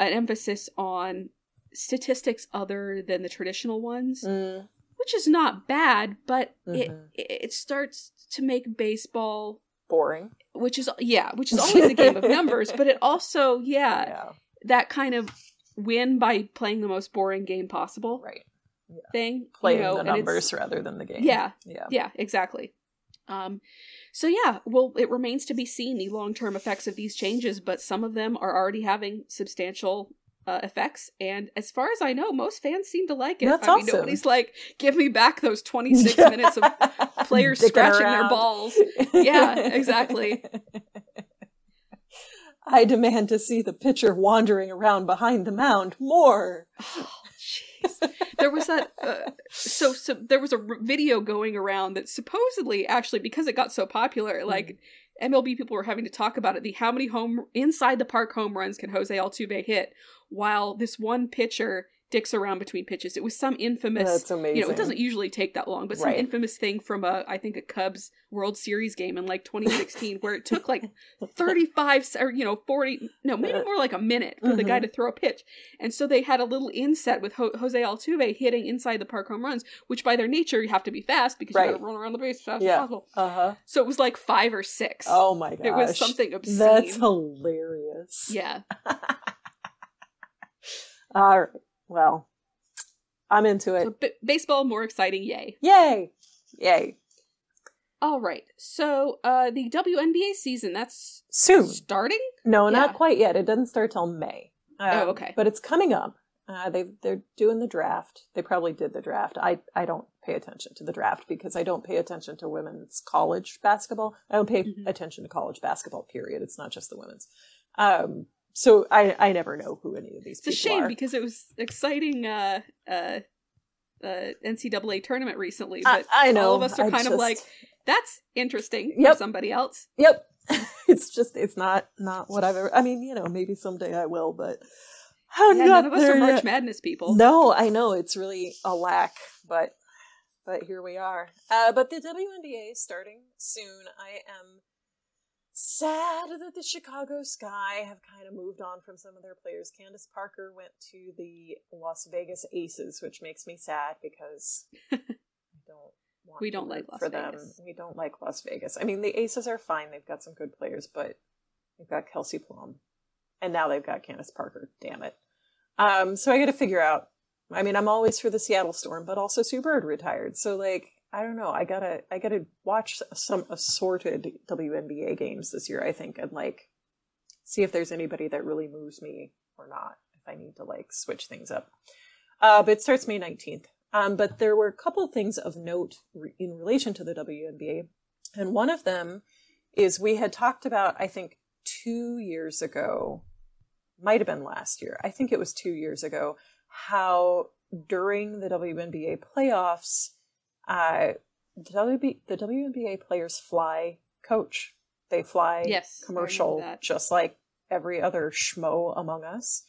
emphasis on statistics other than the traditional ones, which is not bad, but it starts to make baseball... boring. Which is always a game of numbers, but it also, that kind of win by playing the most boring game possible, right? Yeah. Thing playing the numbers rather than the game. Yeah, exactly. So yeah, well, it remains to be seen the long-term effects of these changes, but some of them are already having substantial effects, and as far as I know, most fans seem to like it. That's awesome. Nobody's like, give me back those 26 minutes of players scratching their balls. Yeah, exactly. I demand to see the pitcher wandering around behind the mound more. Oh, jeez. There was that. So there was a video going around that supposedly, actually, because it got so popular, like MLB people were having to talk about it. How many inside the park home runs can Jose Altuve hit? While this one pitcher dicks around between pitches. It was some infamous... That's amazing. It doesn't usually take that long, but some infamous thing from, I think, a Cubs World Series game in, like, 2016, where it took, like, 35 or, 40... No, maybe more like a minute for the guy to throw a pitch. And so they had a little inset with Jose Altuve hitting inside the park home runs, which by their nature, you have to be fast because you got to run around the base as fast as possible. So it was, like, 5 or 6. Oh, my gosh. It was something obscene. That's hilarious. Yeah. All right. Well, I'm into it. So baseball, more exciting, yay. Yay. All right. So the WNBA season, that's soon starting? No, not quite yet. It doesn't start till May. But it's coming up. They're doing the draft. They probably did the draft. I don't pay attention to the draft because I don't pay attention to women's college basketball. I don't pay attention to college basketball, period. It's not just the women's. So I never know who any of these people are. It's a shame because it was exciting NCAA tournament recently. But I know. All of us are kind of like, that's interesting for somebody else. Yep. It's just, it's not what I've ever, I mean, you know, maybe someday I will, but none of us are March Madness people. No, I know. It's really a lack, but here we are. But the WNBA is starting soon. I am sad that the Chicago Sky have kind of moved on from some of their players. Candace Parker went to the Las Vegas Aces, which makes me sad because I don't want we don't like Las for Vegas. Them. We don't like Las Vegas. I mean, the Aces are fine. They've got some good players, but they've got Kelsey Plum. And now they've got Candace Parker. Damn it. So I got to figure out. I mean, I'm always for the Seattle Storm, but also Sue Bird retired. So, like, I don't know. I gotta watch some assorted WNBA games this year, I think, and like see if there's anybody that really moves me or not. If I need to like switch things up. But it starts May 19th. But there were a couple things of note in relation to the WNBA, and one of them is we had talked about, I think 2 years ago, might have been last year. I think it was 2 years ago. How during the WNBA playoffs. The WNBA players fly coach. They fly commercial, just like every other schmo among us.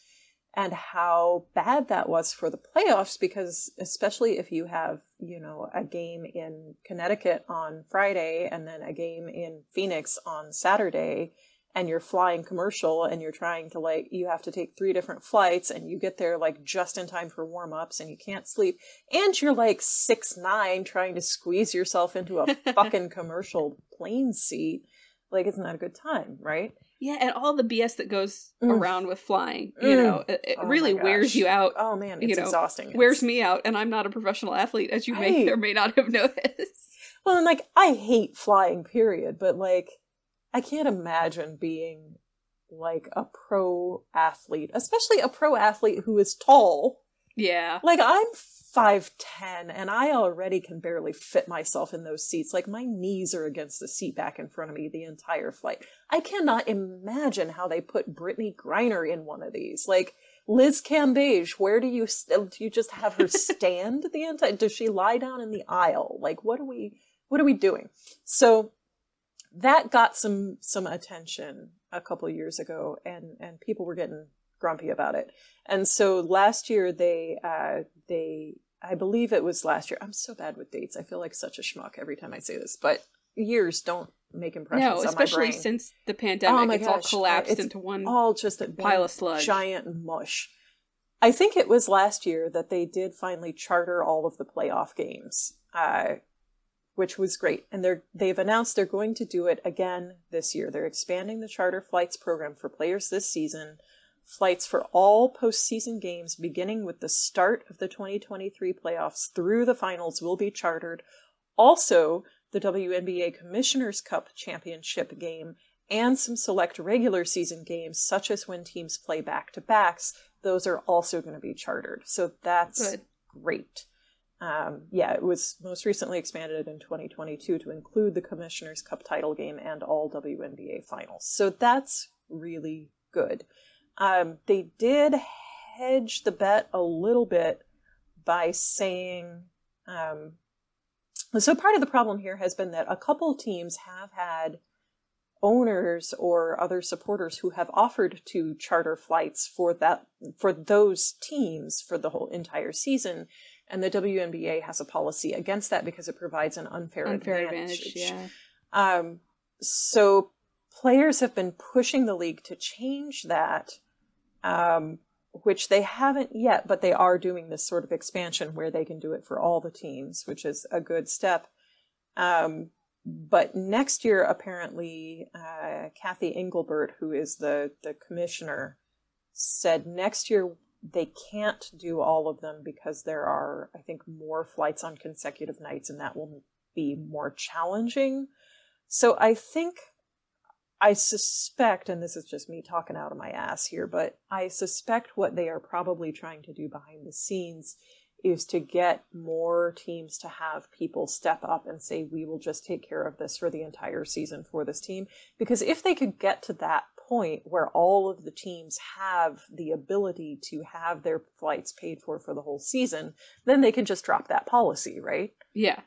And how bad that was for the playoffs, because especially if you have, you know, a game in Connecticut on Friday and then a game in Phoenix on Saturday, and you're flying commercial and you're trying to like, you have to take 3 different flights and you get there like just in time for warm-ups and you can't sleep. And you're like 6'9" trying to squeeze yourself into a fucking commercial plane seat. Like, it's not a good time, right? Yeah. And all the BS that goes around with flying, you know, it really wears you out. Oh man, it's exhausting. Wears me out. And I'm not a professional athlete, as you may or may not have noticed. Well, and like, I hate flying, period. But like, I can't imagine being like a pro athlete, especially a pro athlete who is tall. Yeah. Like, I'm 5'10" and I already can barely fit myself in those seats. Like, my knees are against the seat back in front of me the entire flight. I cannot imagine how they put Brittany Griner in one of these. Like, Liz Cambage, where do you just have her stand the entire, does she lie down in the aisle? Like, what are we doing? So that got some attention a couple years ago, and people were getting grumpy about it. And so last year they I believe it was last year. I'm so bad with dates. I feel like such a schmuck every time I say this, but years don't make impressions on my brain. No, especially since the pandemic. Oh my gosh, all collapsed into one all just a pile of sludge, giant mush. I think it was last year that they did finally charter all of the playoff games. Which was great. And they've announced they're going to do it again this year. They're expanding the charter flights program for players this season. Flights for all postseason games, beginning with the start of the 2023 playoffs through the finals, will be chartered. Also, the WNBA Commissioner's Cup championship game and some select regular season games, such as when teams play back-to-backs, those are also going to be chartered. So that's great. It was most recently expanded in 2022 to include the Commissioner's Cup title game and all WNBA finals. So that's really good. They did hedge the bet a little bit by saying, so part of the problem here has been that a couple teams have had owners or other supporters who have offered to charter flights for those teams for the whole entire season. And the WNBA has a policy against that because it provides an unfair advantage. So players have been pushing the league to change that, which they haven't yet, but they are doing this sort of expansion where they can do it for all the teams, which is a good step. But next year, apparently, Kathy Engelbert, who is the commissioner, said next year they can't do all of them because there are, I think, more flights on consecutive nights, and that will be more challenging. So I think I suspect, and this is just me talking out of my ass here, but I suspect what they are probably trying to do behind the scenes is to get more teams to have people step up and say, we will just take care of this for the entire season for this team. Because if they could get to that point where all of the teams have the ability to have their flights paid for the whole season, then they can just drop that policy, right? Yeah.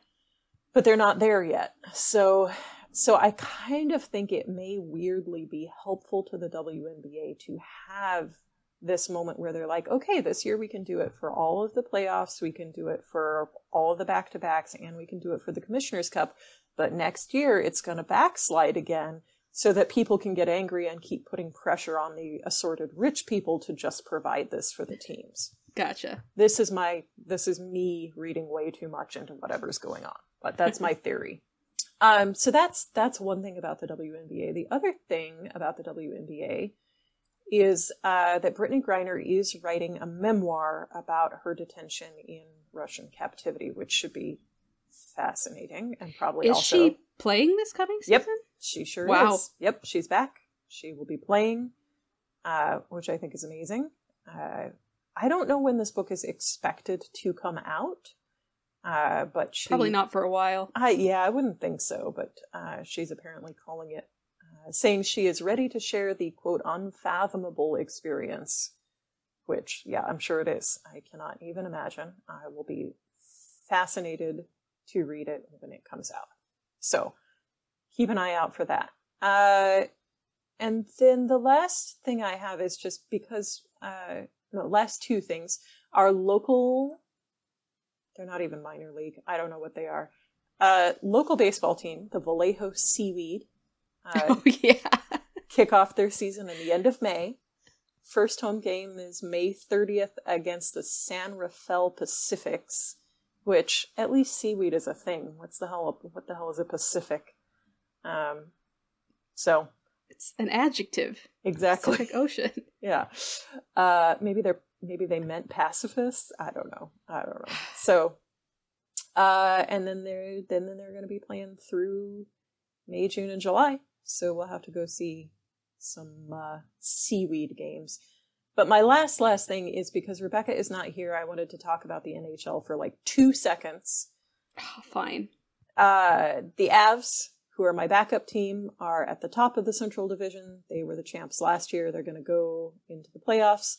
But they're not there yet. So I kind of think it may weirdly be helpful to the WNBA to have this moment where they're like, okay, this year we can do it for all of the playoffs, we can do it for all of the back-to-backs, and we can do it for the Commissioner's Cup. But next year it's going to backslide again so that people can get angry and keep putting pressure on the assorted rich people to just provide this for the teams. Gotcha. This is me reading way too much into whatever's going on, but that's my theory. So that's one thing about the WNBA. The other thing about the WNBA is that Brittany Griner is writing a memoir about her detention in Russian captivity, which should be fascinating and probably also... Is she playing this coming season? Yep, she sure is. Yep, she's back. She will be playing, which I think is amazing. I don't know when this book is expected to come out. But she, probably not for a while. Yeah, I wouldn't think so, but she's apparently calling it, saying she is ready to share the, quote, unfathomable experience, which, yeah, I'm sure it is. I cannot even imagine. I will be fascinated to read it when it comes out. So keep an eye out for that. And then the last thing I have is just because the last two things are local... They're not even minor league. I don't know what they are. Local baseball team, the Vallejo Seaweed, kick off their season in the end of May. First home game is May 30th against the San Rafael Pacifics, which at least seaweed is a thing. What the hell is a Pacific? So it's an adjective. Exactly. Pacific Ocean. Yeah. Maybe they meant pacifists. I don't know. So, and then they're going to be playing through May, June, and July. So we'll have to go see some seaweed games. But my last thing is because Rebecca is not here, I wanted to talk about the NHL for like 2 seconds. Oh, fine. The Avs, who are my backup team, are at the top of the Central Division. They were the champs last year. They're going to go into the playoffs.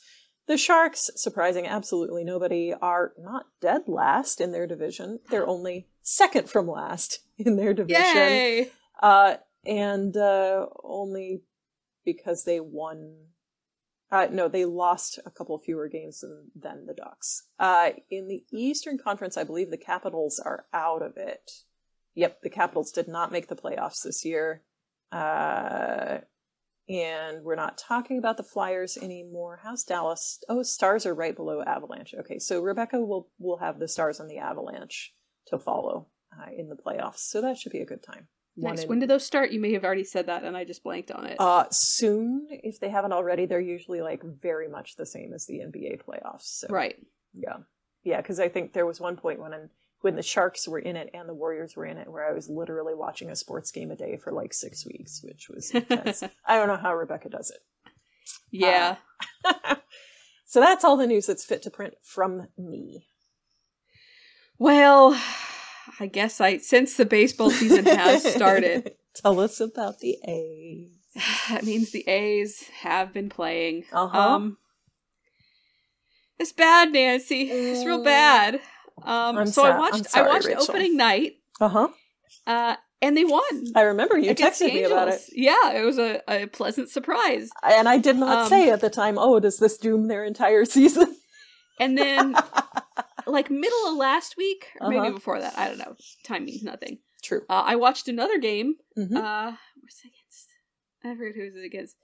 The Sharks, surprising absolutely nobody, are not dead last in their division. They're only second from last in their division. Yay! And only because they won... they lost a couple fewer games than the Ducks. In the Eastern Conference, I believe the Capitals are out of it. Yep, the Capitals did not make the playoffs this year. And we're not talking about the Flyers anymore. How's Dallas? Oh, Stars are right below Avalanche. Okay, so Rebecca will have the Stars and the Avalanche to follow in the playoffs. So that should be a good time. Nice. When do those start? You may have already said that, and I just blanked on it. Soon, if they haven't already. They're usually like very much the same as the NBA playoffs. So. Right. Yeah. Yeah, because I think there was one point when the Sharks were in it and the Warriors were in it, where I was literally watching a sports game a day for like 6 weeks, which was intense. I don't know how Rebecca does it. Yeah. So that's all the news that's fit to print from me. Well, I guess since the baseball season has started. Tell us about the A's. That means the A's have been playing. Uh-huh. It's bad, Nancy. It's real bad. I watched Rachel. Opening night. Uh-huh. And they won. I remember you texted me about it. Yeah, it was a pleasant surprise. And I did not say at the time, oh, does this doom their entire season? And then like middle of last week, or maybe before that, I don't know. Time means nothing. True. I watched another game. Mm-hmm. I forget who it was against.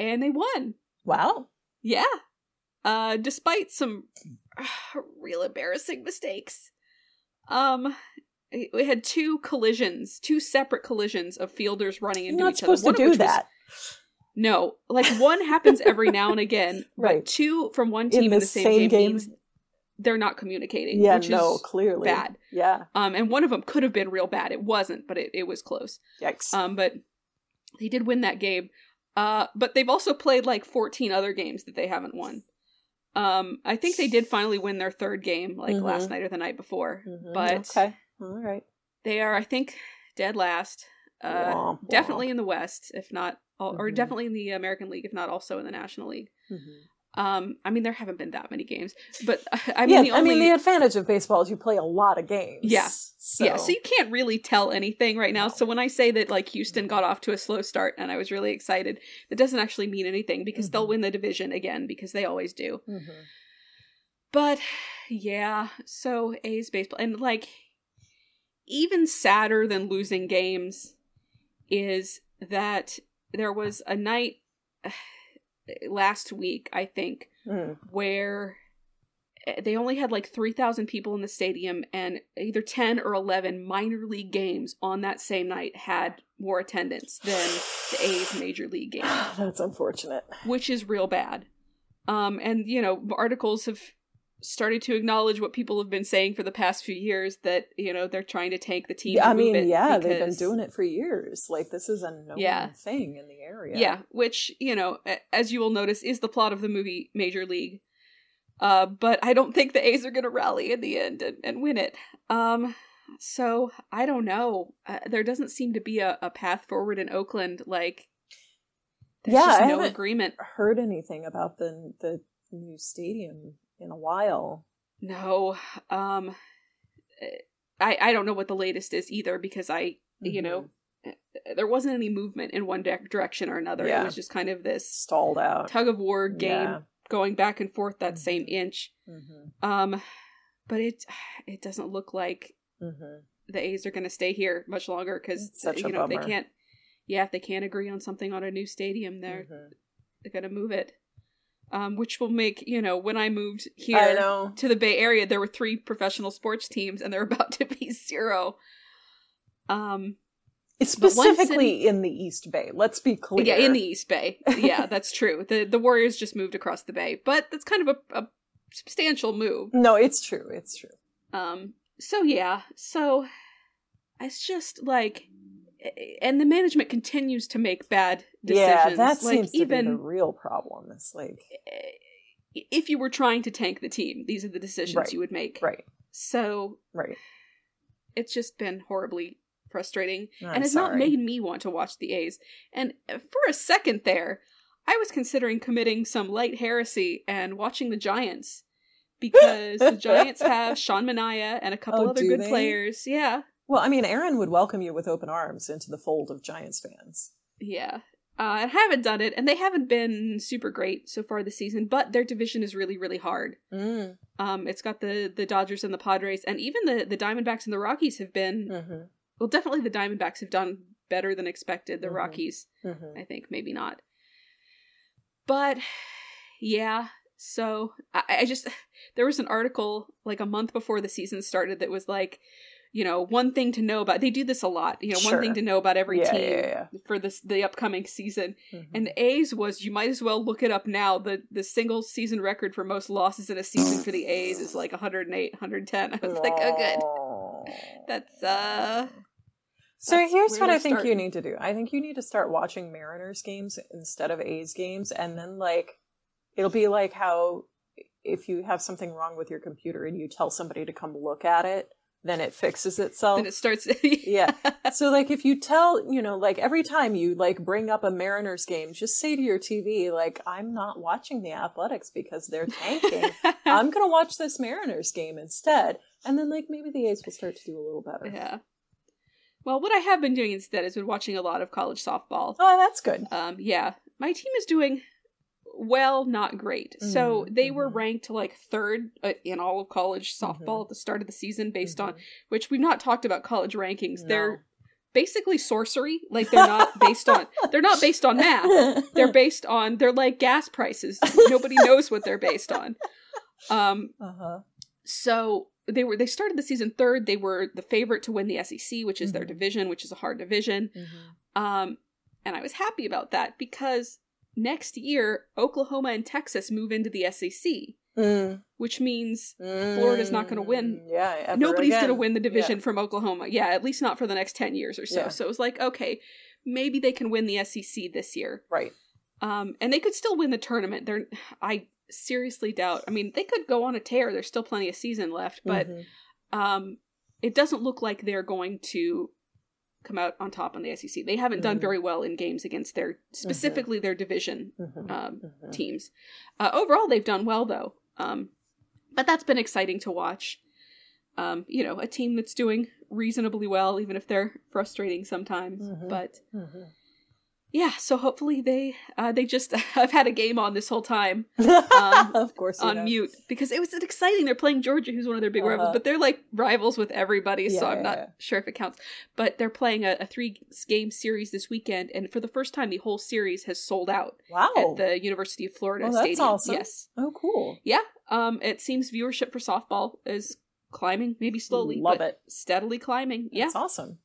And they won. Wow. Yeah. Despite some real embarrassing mistakes. We had two separate collisions of fielders running into each other. You're not supposed to do that. No, like one happens every now and again, right. But two from one team in the same game means they're not communicating, which is clearly bad. Yeah. And one of them could have been real bad. It wasn't, but it was close. Yikes. But They did win that game. But they've also played like 14 other games that they haven't won. I think they did finally win their third game, like last night or the night before. But okay. All right. They are, I think, dead last. Womp, definitely womp. In the West, if not, or definitely in the American League, if not also in the National League. I mean, there haven't been that many games, but I mean, yeah, the advantage of baseball is you play a lot of games. Yeah. So you can't really tell anything right now. No. So when I say that like Houston got off to a slow start and I was really excited, that doesn't actually mean anything because they'll win the division again because they always do. But yeah, so A's baseball, and like even sadder than losing games is that there was a night last week, I think, where they only had like 3,000 people in the stadium, and either 10 or 11 minor league games on that same night had more attendance than the A's major league game. That's unfortunate. Which is real bad. And, you know, articles have started to acknowledge what people have been saying for the past few years, that, you know, they're trying to tank the team. Yeah, I mean, yeah, because they've been doing it for years. Like, this is a known thing in the area. Yeah, which, you know, as you will notice, is the plot of the movie Major League. But I don't think the A's are going to rally in the end and win it. So, I don't know. There doesn't seem to be a path forward in Oakland. Like, there's just no agreement. I haven't heard anything about the new stadium in a while. No. I don't know what the latest is either, because you know, there wasn't any movement in one direction or another. Yeah. It was just kind of this stalled out tug of war game going back and forth that same inch. But it doesn't look like the A's are going to stay here much longer, because you know, if they can't if they can't agree on something on a new stadium, they're going to move it. Which will make, you know, when I moved here to the Bay Area, there were 3 professional sports teams, and they're about to be 0. It's specifically in the East Bay. Let's be clear. Yeah, in the East Bay. Yeah, that's true. The Warriors just moved across the Bay, but that's kind of a substantial move. No, it's true. It's true. So yeah. So it's just like, and the management continues to make bad decisions. Yeah, that seems to be the real problem. It's like, if you were trying to tank the team, these are the decisions you would make. Right. So, it's just been horribly frustrating, and it's not made me want to watch the A's. And for a second there, I was considering committing some light heresy and watching the Giants, because the Giants have Sean Manaea and a couple other good players. Yeah. Well, I mean, Aaron would welcome you with open arms into the fold of Giants fans. Yeah. I haven't done it, and they haven't been super great so far this season, but their division is really, really hard. It's got the Dodgers and the Padres, and even the Diamondbacks and the Rockies have been... Well, definitely the Diamondbacks have done better than expected. The Rockies, I think, maybe not. But, yeah... So, I just... There was an article, like, a month before the season started that was like... You know, one thing to know about, they do this a lot, you know, one thing to know about every team for the upcoming season. And the A's was, you might as well look it up now, the single season record for most losses in a season for the A's is like 108, 110. I was like, oh, good. So here's what I think you need to do. I think you need to start watching Mariners games instead of A's games, and then, like, it'll be like how if you have something wrong with your computer and you tell somebody to come look at it, then it fixes itself. Then it starts. So, like, if you tell, you know, like, every time you, like, bring up a Mariners game, just say to your TV, like, I'm not watching the Athletics because they're tanking. I'm going to watch this Mariners game instead. And then, like, maybe the A's will start to do a little better. Yeah. Well, what I have been doing instead is been watching a lot of college softball. Oh, that's good. Yeah. My team is doing... Well, not great. So they were ranked like 3rd in all of college softball at the start of the season, based on which we've not talked about college rankings. No. They're basically sorcery. Like, they're not based on math. They're based on like gas prices. Nobody knows what they're based on. So they started the season 3rd. They were the favorite to win the SEC, which is their division, which is a hard division. And I was happy about that, because next year, Oklahoma and Texas move into the SEC, which means Florida's not going to win. Yeah, nobody's going to win the division from Oklahoma. Yeah, at least not for the next 10 years or so. Yeah. So it was like, okay, maybe they can win the SEC this year. Right. And they could still win the tournament. I seriously doubt. I mean, they could go on a tear. There's still plenty of season left, but it doesn't look like they're going to come out on top on the SEC. They haven't done very well in games against their division teams. Overall, they've done well, though. But that's been exciting to watch. A team that's doing reasonably well, even if they're frustrating sometimes. Yeah, so hopefully they just, I've had a game on this whole time. Of course you on have. Mute, because it was exciting. They're playing Georgia, who's one of their big rivals, but they're like rivals with everybody, so I'm not sure if it counts. But they're playing a 3-game series this weekend, and for the first time, the whole series has sold out. Wow. At the University of Florida Stadium. That's awesome. Yes. Oh, cool. Yeah. It seems viewership for softball is climbing, maybe slowly, but steadily climbing. Yeah. That's awesome.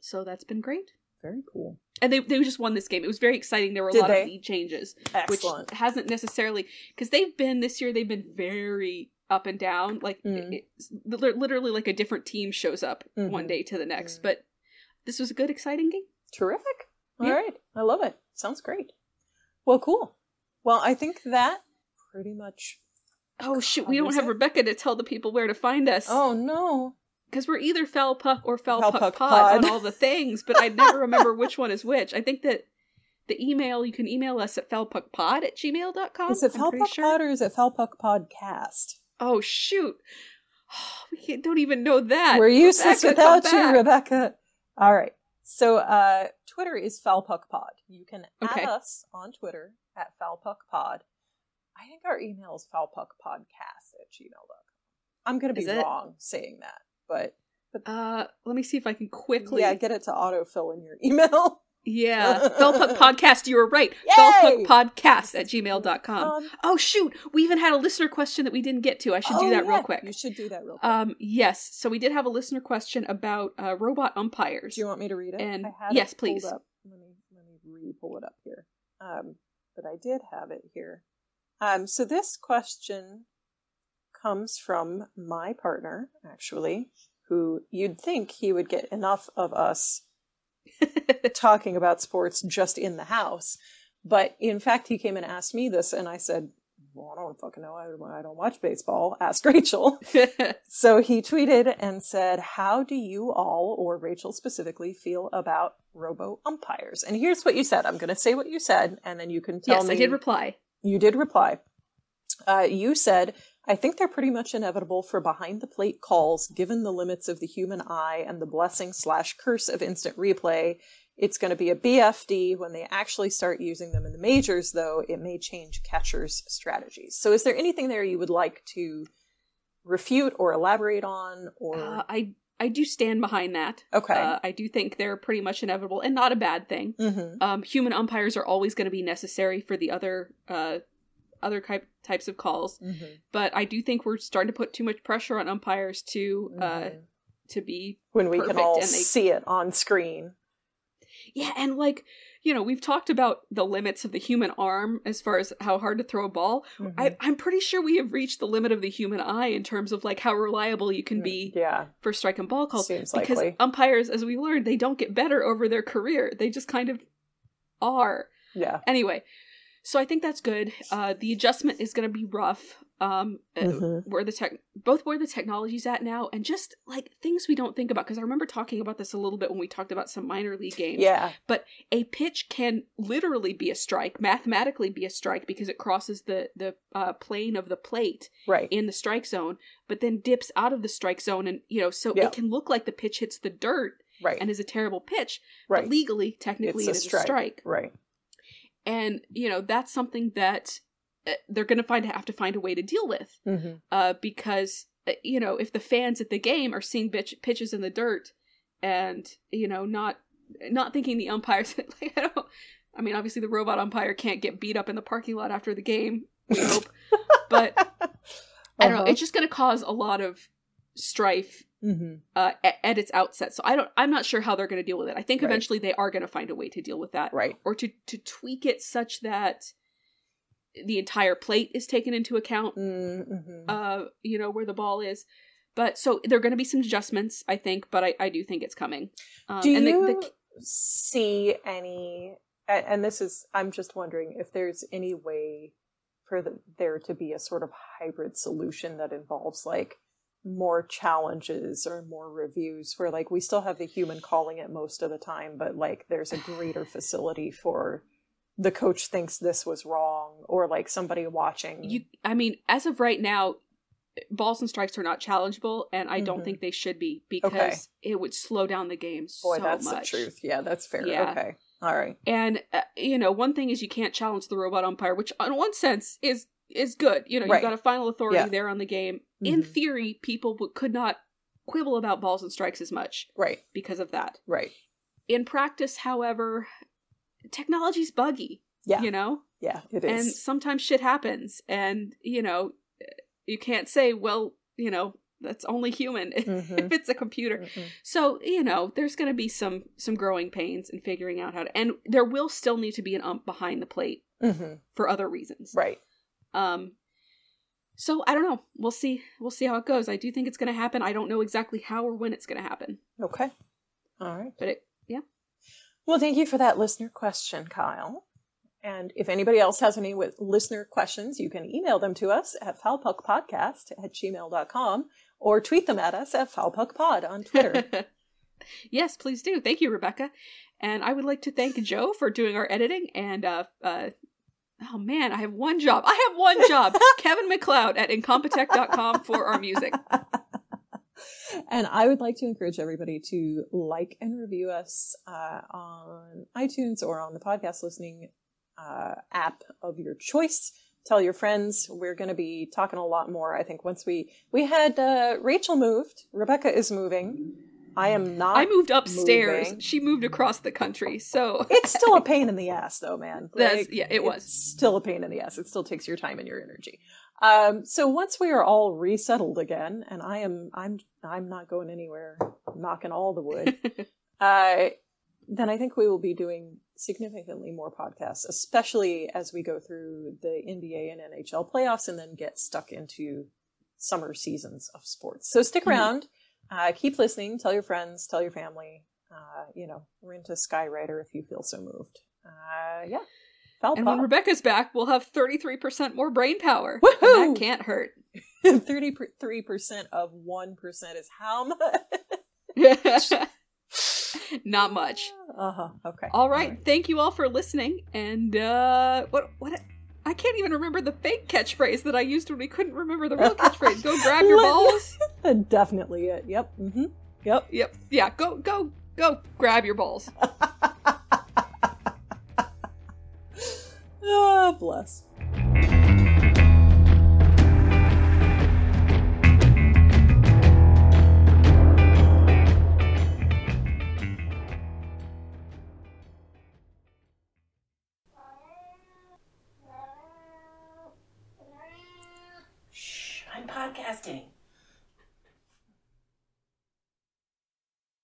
So that's been great. Very cool. And they just won this game. It was very exciting. There were a lot of lead changes. Excellent. Which hasn't necessarily... Because this year they've been very up and down. Like, literally like a different team shows up one day to the next. But this was a good, exciting game. Terrific. All right. I love it. Sounds great. Well, cool. Well, I think that pretty much... Oh, shoot. We don't have Rebecca to tell the people where to find us. Oh, no. Because we're either Foul Puck or Foul Puck Pod on all the things, but I never remember which one is which. I think that the email, you can email us at foulpuckpod@gmail.com. Is it Foul Puck Pod or is it Foul Puck Podcast? Oh, shoot. Oh, we don't even know that. We're useless without you, Rebecca. All right. So Twitter is Foul Puck Pod. You can add us on Twitter at Foul Puck Pod. I think our email is foulpuckpodcast@gmail.com. I'm going to be wrong saying that. But let me see if I can quickly get it to autofill in your email. Yeah. Foulpuck Podcast, you were right. foulpuckpodcast@gmail.com. Oh shoot, we even had a listener question that we didn't get to. I should do that real quick. You should do that real quick. Yes, so we did have a listener question about robot umpires. Do you want me to read it? And yes, please. Let me re-pull it up here. But I did have it here. So this question comes from my partner, actually, who you'd think he would get enough of us talking about sports just in the house. But in fact, he came and asked me this, and I said, well, I don't fucking know. I don't watch baseball. Ask Rachel. So he tweeted and said, how do you all, or Rachel specifically, feel about robo-umpires? And here's what you said. I'm going to say what you said, and then you can tell me. Yes, I did reply. You did reply. You said... I think they're pretty much inevitable for behind-the-plate calls, given the limits of the human eye and the blessing/curse of instant replay. It's going to be a BFD when they actually start using them in the majors, though it may change catchers' strategies. So is there anything there you would like to refute or elaborate on? Or I do stand behind that. Okay. I do think they're pretty much inevitable and not a bad thing. Mm-hmm. Human umpires are always going to be necessary for the other types of calls, but I do think we're starting to put too much pressure on umpires to be when we perfect can all see it on screen. Yeah, and we've talked about the limits of the human arm as far as how hard to throw a ball. I'm pretty sure we have reached the limit of the human eye in terms of like how reliable you can be for strike and ball calls. Seems because likely. Umpires, as we learned, they don't get better over their career. They just kind of are. Yeah. Anyway. So I think that's good. The adjustment is going to be rough. Where the technology's at now, and just like things we don't think about. Because I remember talking about this a little bit when we talked about some minor league games. Yeah. But a pitch can literally be a strike, mathematically be a strike, because it crosses the plane of the plate in the strike zone, but then dips out of the strike zone, and it can look like the pitch hits the dirt and is a terrible pitch. Right. But legally, technically, it is a strike. Right. And, that's something that they're going to have to find a way to deal with. Because, if the fans at the game are seeing pitches in the dirt and, not thinking the umpires, obviously the robot umpire can't get beat up in the parking lot after the game, we hope. But I don't know. It's just going to cause a lot of strife at its outset. So I'm not sure how they're going to deal with it. I think eventually they are going to find a way to deal with that. Right. Or to tweak it such that the entire plate is taken into account, where the ball is. But so there are going to be some adjustments, I think, but I do think it's coming. Do you see any, and this is, I'm just wondering if there's any way for there to be a sort of hybrid solution that involves like more challenges or more reviews where like we still have the human calling it most of the time, but like there's a greater facility for the coach thinks this was wrong or like somebody watching. I mean, as of right now, balls and strikes are not challengeable, and I don't think they should be because it would slow down the game so much. Boy, that's the truth. Yeah, that's fair. Yeah. Okay. All right. And, you know, one thing is you can't challenge the robot umpire, which in one sense is good. You know, you've got a final authority there on the game. In theory, people could not quibble about balls and strikes as much. Right. Because of that. Right. In practice, however, technology's buggy. Yeah. You know? Yeah, it is. And sometimes shit happens. And, you know, you can't say, well, you know, that's only human if it's a computer. So, you know, there's going to be some growing pains in figuring out how to, and there will still need to be an ump behind the plate for other reasons. Right. So I don't know. We'll see how it goes. I do think it's going to happen. I don't know exactly how or when it's going to happen. Okay. All right. But yeah. Well, thank you for that listener question, Kyle. And if anybody else has any listener questions, you can email them to us at foulpuckpodcast@gmail.com or tweet them at us at foulpuckpod on Twitter. Yes, please do. Thank you, Rebecca. And I would like to thank Joe for doing our editing. And, oh man, I have one job. Kevin McLeod at incompetech.com for our music. And I would like to encourage everybody to like and review us on iTunes or on the podcast listening app of your choice. Tell your friends. We're going to be talking a lot more. I think once we had Rachel moved, Rebecca is moving. I am not. I moved upstairs. Moving. She moved across the country. So it's still a pain in the ass, though, man. Like, yeah, it was still a pain in the ass. It still takes your time and your energy. So once we are all resettled again, and I'm not going anywhere, knocking all the wood. Then I think we will be doing significantly more podcasts, especially as we go through the NBA and NHL playoffs and then get stuck into summer seasons of sports. So stick around, keep listening, tell your friends, tell your family, you know, rent a Skyrider if you feel so moved. Yeah. Foul and pop. When Rebecca's back, we'll have 33% more brain power. Woohoo! That can't hurt. 33% of 1% is how much? Not much. Okay. All right. Thank you all for listening. And what I can't even remember the fake catchphrase that I used when we couldn't remember the real catchphrase. Go grab your balls. That's definitely it. Yep. Mm-hmm. Yep. Yeah. Go grab your balls. Oh, bless. Podcasting.